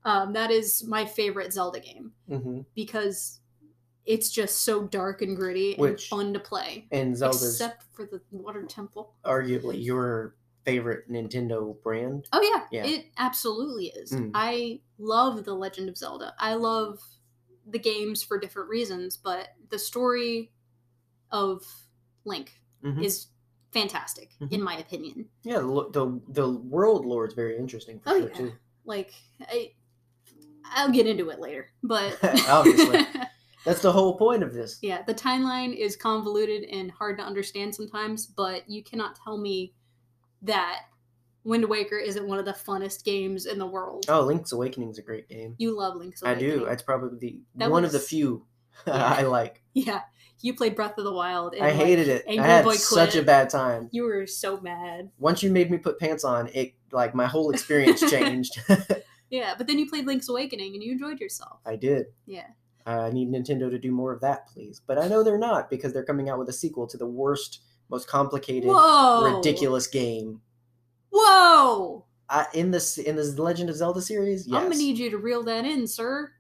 That is my favorite Zelda game because it's just so dark and gritty and fun to play. And Zelda's... Except for the Water Temple. Arguably your favorite Nintendo brand. Oh, yeah. It absolutely is. I love The Legend of Zelda. I love the games for different reasons, but the story of Link is fantastic, in my opinion. Yeah, the world lore is very interesting for sure, too. Like, I'll get into it later, but... Obviously. That's the whole point of this. Yeah, the timeline is convoluted and hard to understand sometimes, but you cannot tell me that Wind Waker isn't one of the funnest games in the world. Oh, Link's Awakening is a great game. You love Link's Awakening. I do. It's probably one of the few I like. Yeah. You played Breath of the Wild. And I hated it. Angry I had Boy such quit. A bad time. You were so mad. Once you made me put pants on, it like my whole experience changed. Yeah, but then you played Link's Awakening and you enjoyed yourself. I did. Yeah. I need Nintendo to do more of that, please. But I know they're not, because they're coming out with a sequel to the worst, most complicated, ridiculous game. Whoa! In the Legend of Zelda series, yes. I'm gonna need you to reel that in, sir.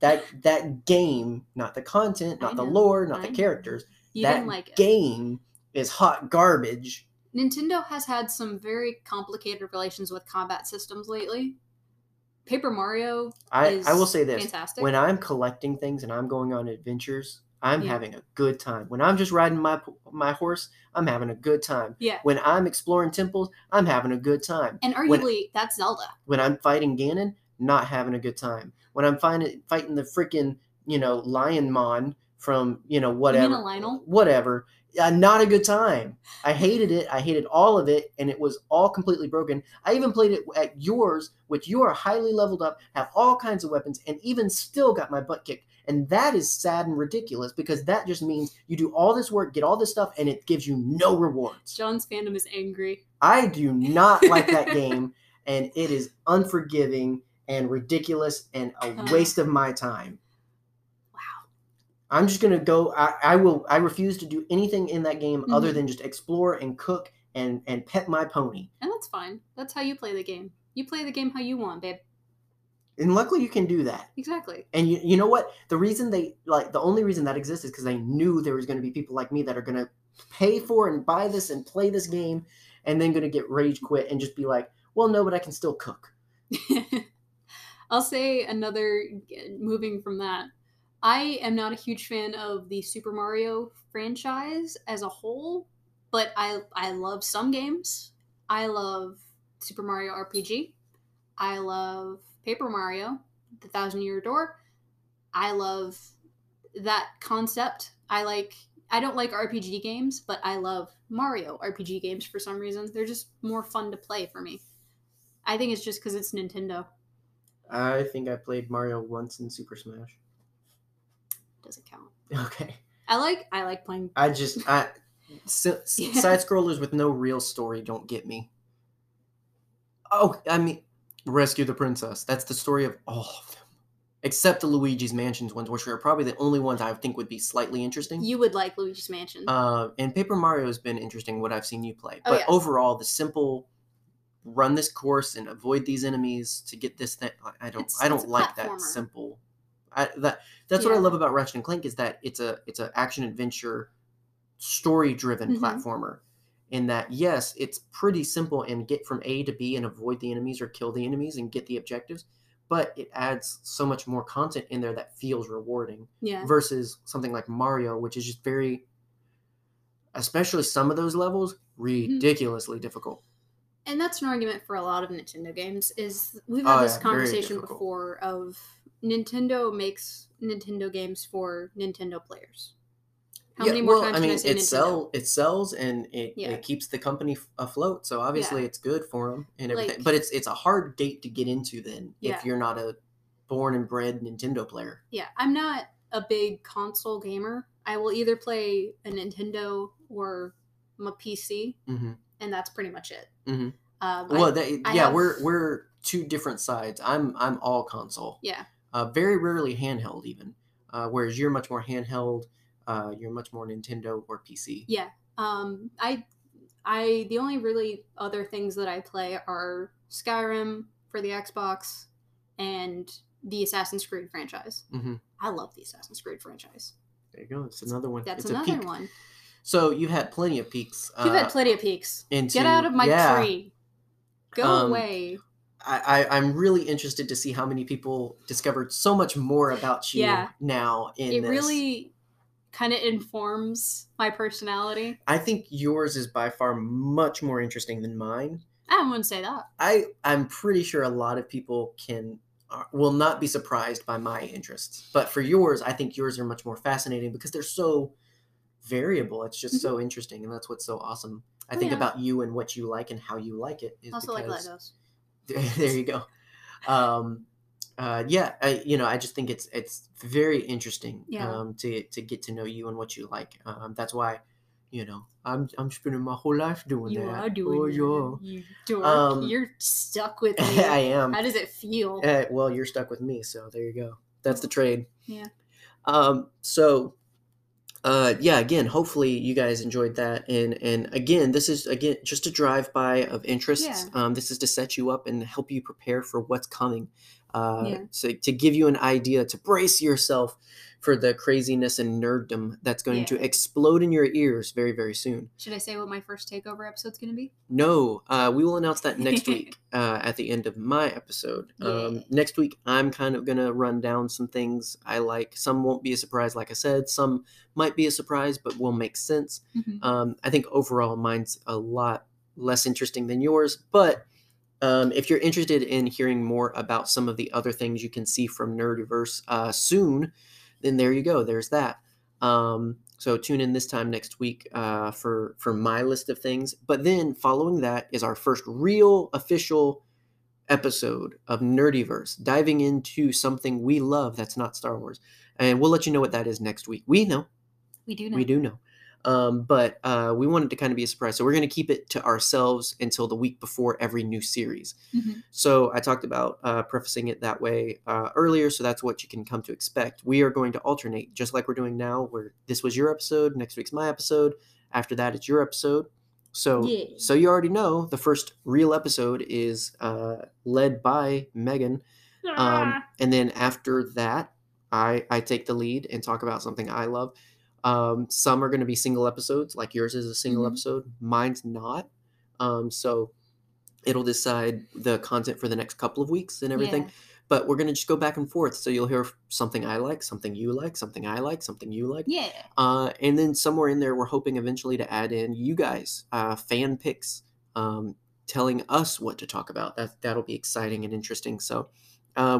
That game, not the content, not the lore, not the characters. You didn't like it. That game is hot garbage. Nintendo has had some very complicated relations with combat systems lately. Paper Mario is I will say this. Fantastic. When I'm collecting things and I'm going on adventures, I'm having a good time. When I'm just riding my horse, I'm having a good time. Yeah. When I'm exploring temples, I'm having a good time. And arguably, that's Zelda. When I'm fighting Ganon, not having a good time. When I'm fighting the freaking, Lionmon from, whatever. You mean a Lionel? Whatever. Not a good time. I hated it. I hated all of it, and it was all completely broken. I even played it at yours, which you are highly leveled up, have all kinds of weapons, and even still got my butt kicked. And that is sad and ridiculous, because that just means you do all this work, get all this stuff, and it gives you no rewards. John's fandom is angry. I do not like that game, and it is unforgiving and ridiculous and a waste of my time. I'm just going to go, I refuse to do anything in that game other than just explore and cook and pet my pony. And that's fine. That's how you play the game. You play the game how you want, babe. And luckily you can do that. Exactly. And you know what? The only reason that exists is because they knew there was going to be people like me that are going to pay for and buy this and play this game and then going to get rage quit and just be like, well, no, but I can still cook. I'll say another, moving from that. I am not a huge fan of the Super Mario franchise as a whole, but I love some games. I love Super Mario RPG. I love Paper Mario, The Thousand Year Door. I love that concept. I don't like RPG games, but I love Mario RPG games for some reason. They're just more fun to play for me. I think it's just because it's Nintendo. I think I played Mario once in Super Smash. Doesn't count. Okay. I like playing. Side scrollers with no real story don't get me. Oh, I mean, Rescue the Princess. That's the story of all of them, except the Luigi's Mansions ones, which are probably the only ones I think would be slightly interesting. You would like Luigi's Mansion. And Paper Mario has been interesting. What I've seen you play, but overall, the simple run this course and avoid these enemies to get this thing. I don't like that simple. That's what I love about Ratchet & Clank is that it's an action-adventure, story-driven platformer. In that, yes, it's pretty simple and get from A to B and avoid the enemies or kill the enemies and get the objectives, but it adds so much more content in there that feels rewarding versus something like Mario, which is just very, especially some of those levels, ridiculously difficult. And that's an argument for a lot of Nintendo games, is we've had this conversation before of... Nintendo makes Nintendo games for Nintendo players. How many more times can I say Nintendo? It sells and it keeps the company afloat, so obviously it's good for them and everything. But it's a hard gate to get into then if you're not a born and bred Nintendo player. Yeah, I'm not a big console gamer. I will either play a Nintendo or my PC, and that's pretty much it. We're two different sides. I'm all console. Yeah. Very rarely handheld even, whereas you're much more handheld, you're much more Nintendo or PC. Yeah. I the only really other things that I play are Skyrim for the Xbox and the Assassin's Creed franchise. I love the Assassin's Creed franchise. There you go. It's another one. That's another one. So you've had plenty of peaks. You've had plenty of peaks. Get out of my tree. Go away. I'm really interested to see how many people discovered so much more about you now in this. It really kind of informs my personality. I think yours is by far much more interesting than mine. I wouldn't say that. I'm pretty sure a lot of people will not be surprised by my interests. But for yours, I think yours are much more fascinating because they're so variable. It's just so interesting, and that's what's so awesome. I think about you and what you like and how you like it. Also like Legos. There you go. I just think it's very interesting to get to know you and what you like. That's why, I'm spending my whole life doing that. You're stuck with me. I am. How does it feel? Well, you're stuck with me, so there you go. That's the trade. Yeah. Again, hopefully you guys enjoyed that. And again, this is, just a drive-by of interests. Yeah. This is to set you up and help you prepare for what's coming. So to give you an idea, to brace yourself for the craziness and nerddom that's going to explode in your ears very, very soon. Should I say what my first takeover episode's going to be? No, we will announce that next week at the end of my episode. Yeah. Next week, I'm kind of going to run down some things I like. Some won't be a surprise, like I said. Some might be a surprise, but will make sense. Mm-hmm. I think overall, mine's a lot less interesting than yours, but... if you're interested in hearing more about some of the other things you can see from Nerdyverse soon, then there you go. There's that. So tune in this time next week for my list of things. But then following that is our first real official episode of Nerdyverse, diving into something we love that's not Star Wars. And we'll let you know what that is next week. We know. We do know. We do know. But we wanted to kind of be a surprise. So we're going to keep it to ourselves until the week before every new series. Mm-hmm. So I talked about prefacing it that way earlier. So that's what you can come to expect. We are going to alternate just like we're doing now, where this was your episode, next week's my episode. After that, it's your episode. So you already know the first real episode is led by Megan. And then after that, I take the lead and talk about something I love. Some are going to be single episodes, like yours is a single episode, mine's not. So it'll decide the content for the next couple of weeks and everything. Yeah. But we're going to just go back and forth. So you'll hear something I like, something you like, something I like, something you like. Yeah. And then somewhere in there, we're hoping eventually to add in you guys, fan picks, telling us what to talk about. That'll be exciting and interesting. So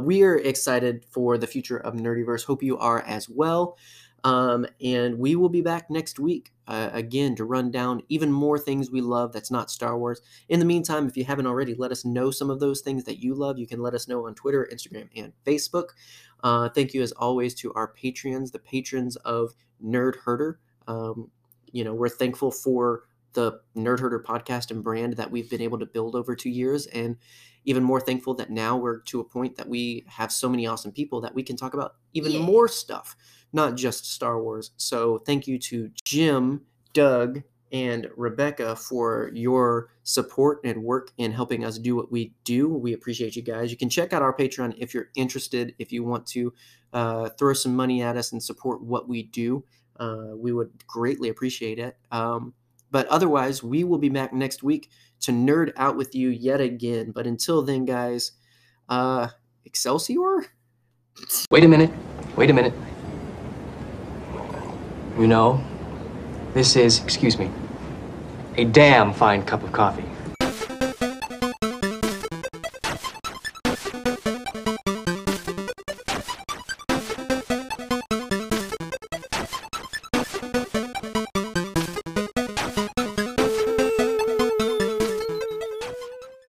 we are excited for the future of Nerdyverse. Hope you are as well. And we will be back next week, again, to run down even more things we love that's not Star Wars. In the meantime, if you haven't already, let us know some of those things that you love. You can let us know on Twitter, Instagram, and Facebook. Thank you, as always, to our Patreons, the patrons of Nerd Herder. We're thankful for the Nerd Herder podcast and brand that we've been able to build over 2 years, and even more thankful that now we're to a point that we have so many awesome people that we can talk about even more stuff, not just Star Wars. So thank you to Jim, Doug, and Rebecca for your support and work in helping us do what we do. We appreciate you guys. You can check out our Patreon if you're interested, if you want to throw some money at us and support what we do. We would greatly appreciate it. But otherwise, we will be back next week to nerd out with you yet again. But until then, guys, Excelsior? Wait a minute. You know, this is, excuse me, a damn fine cup of coffee.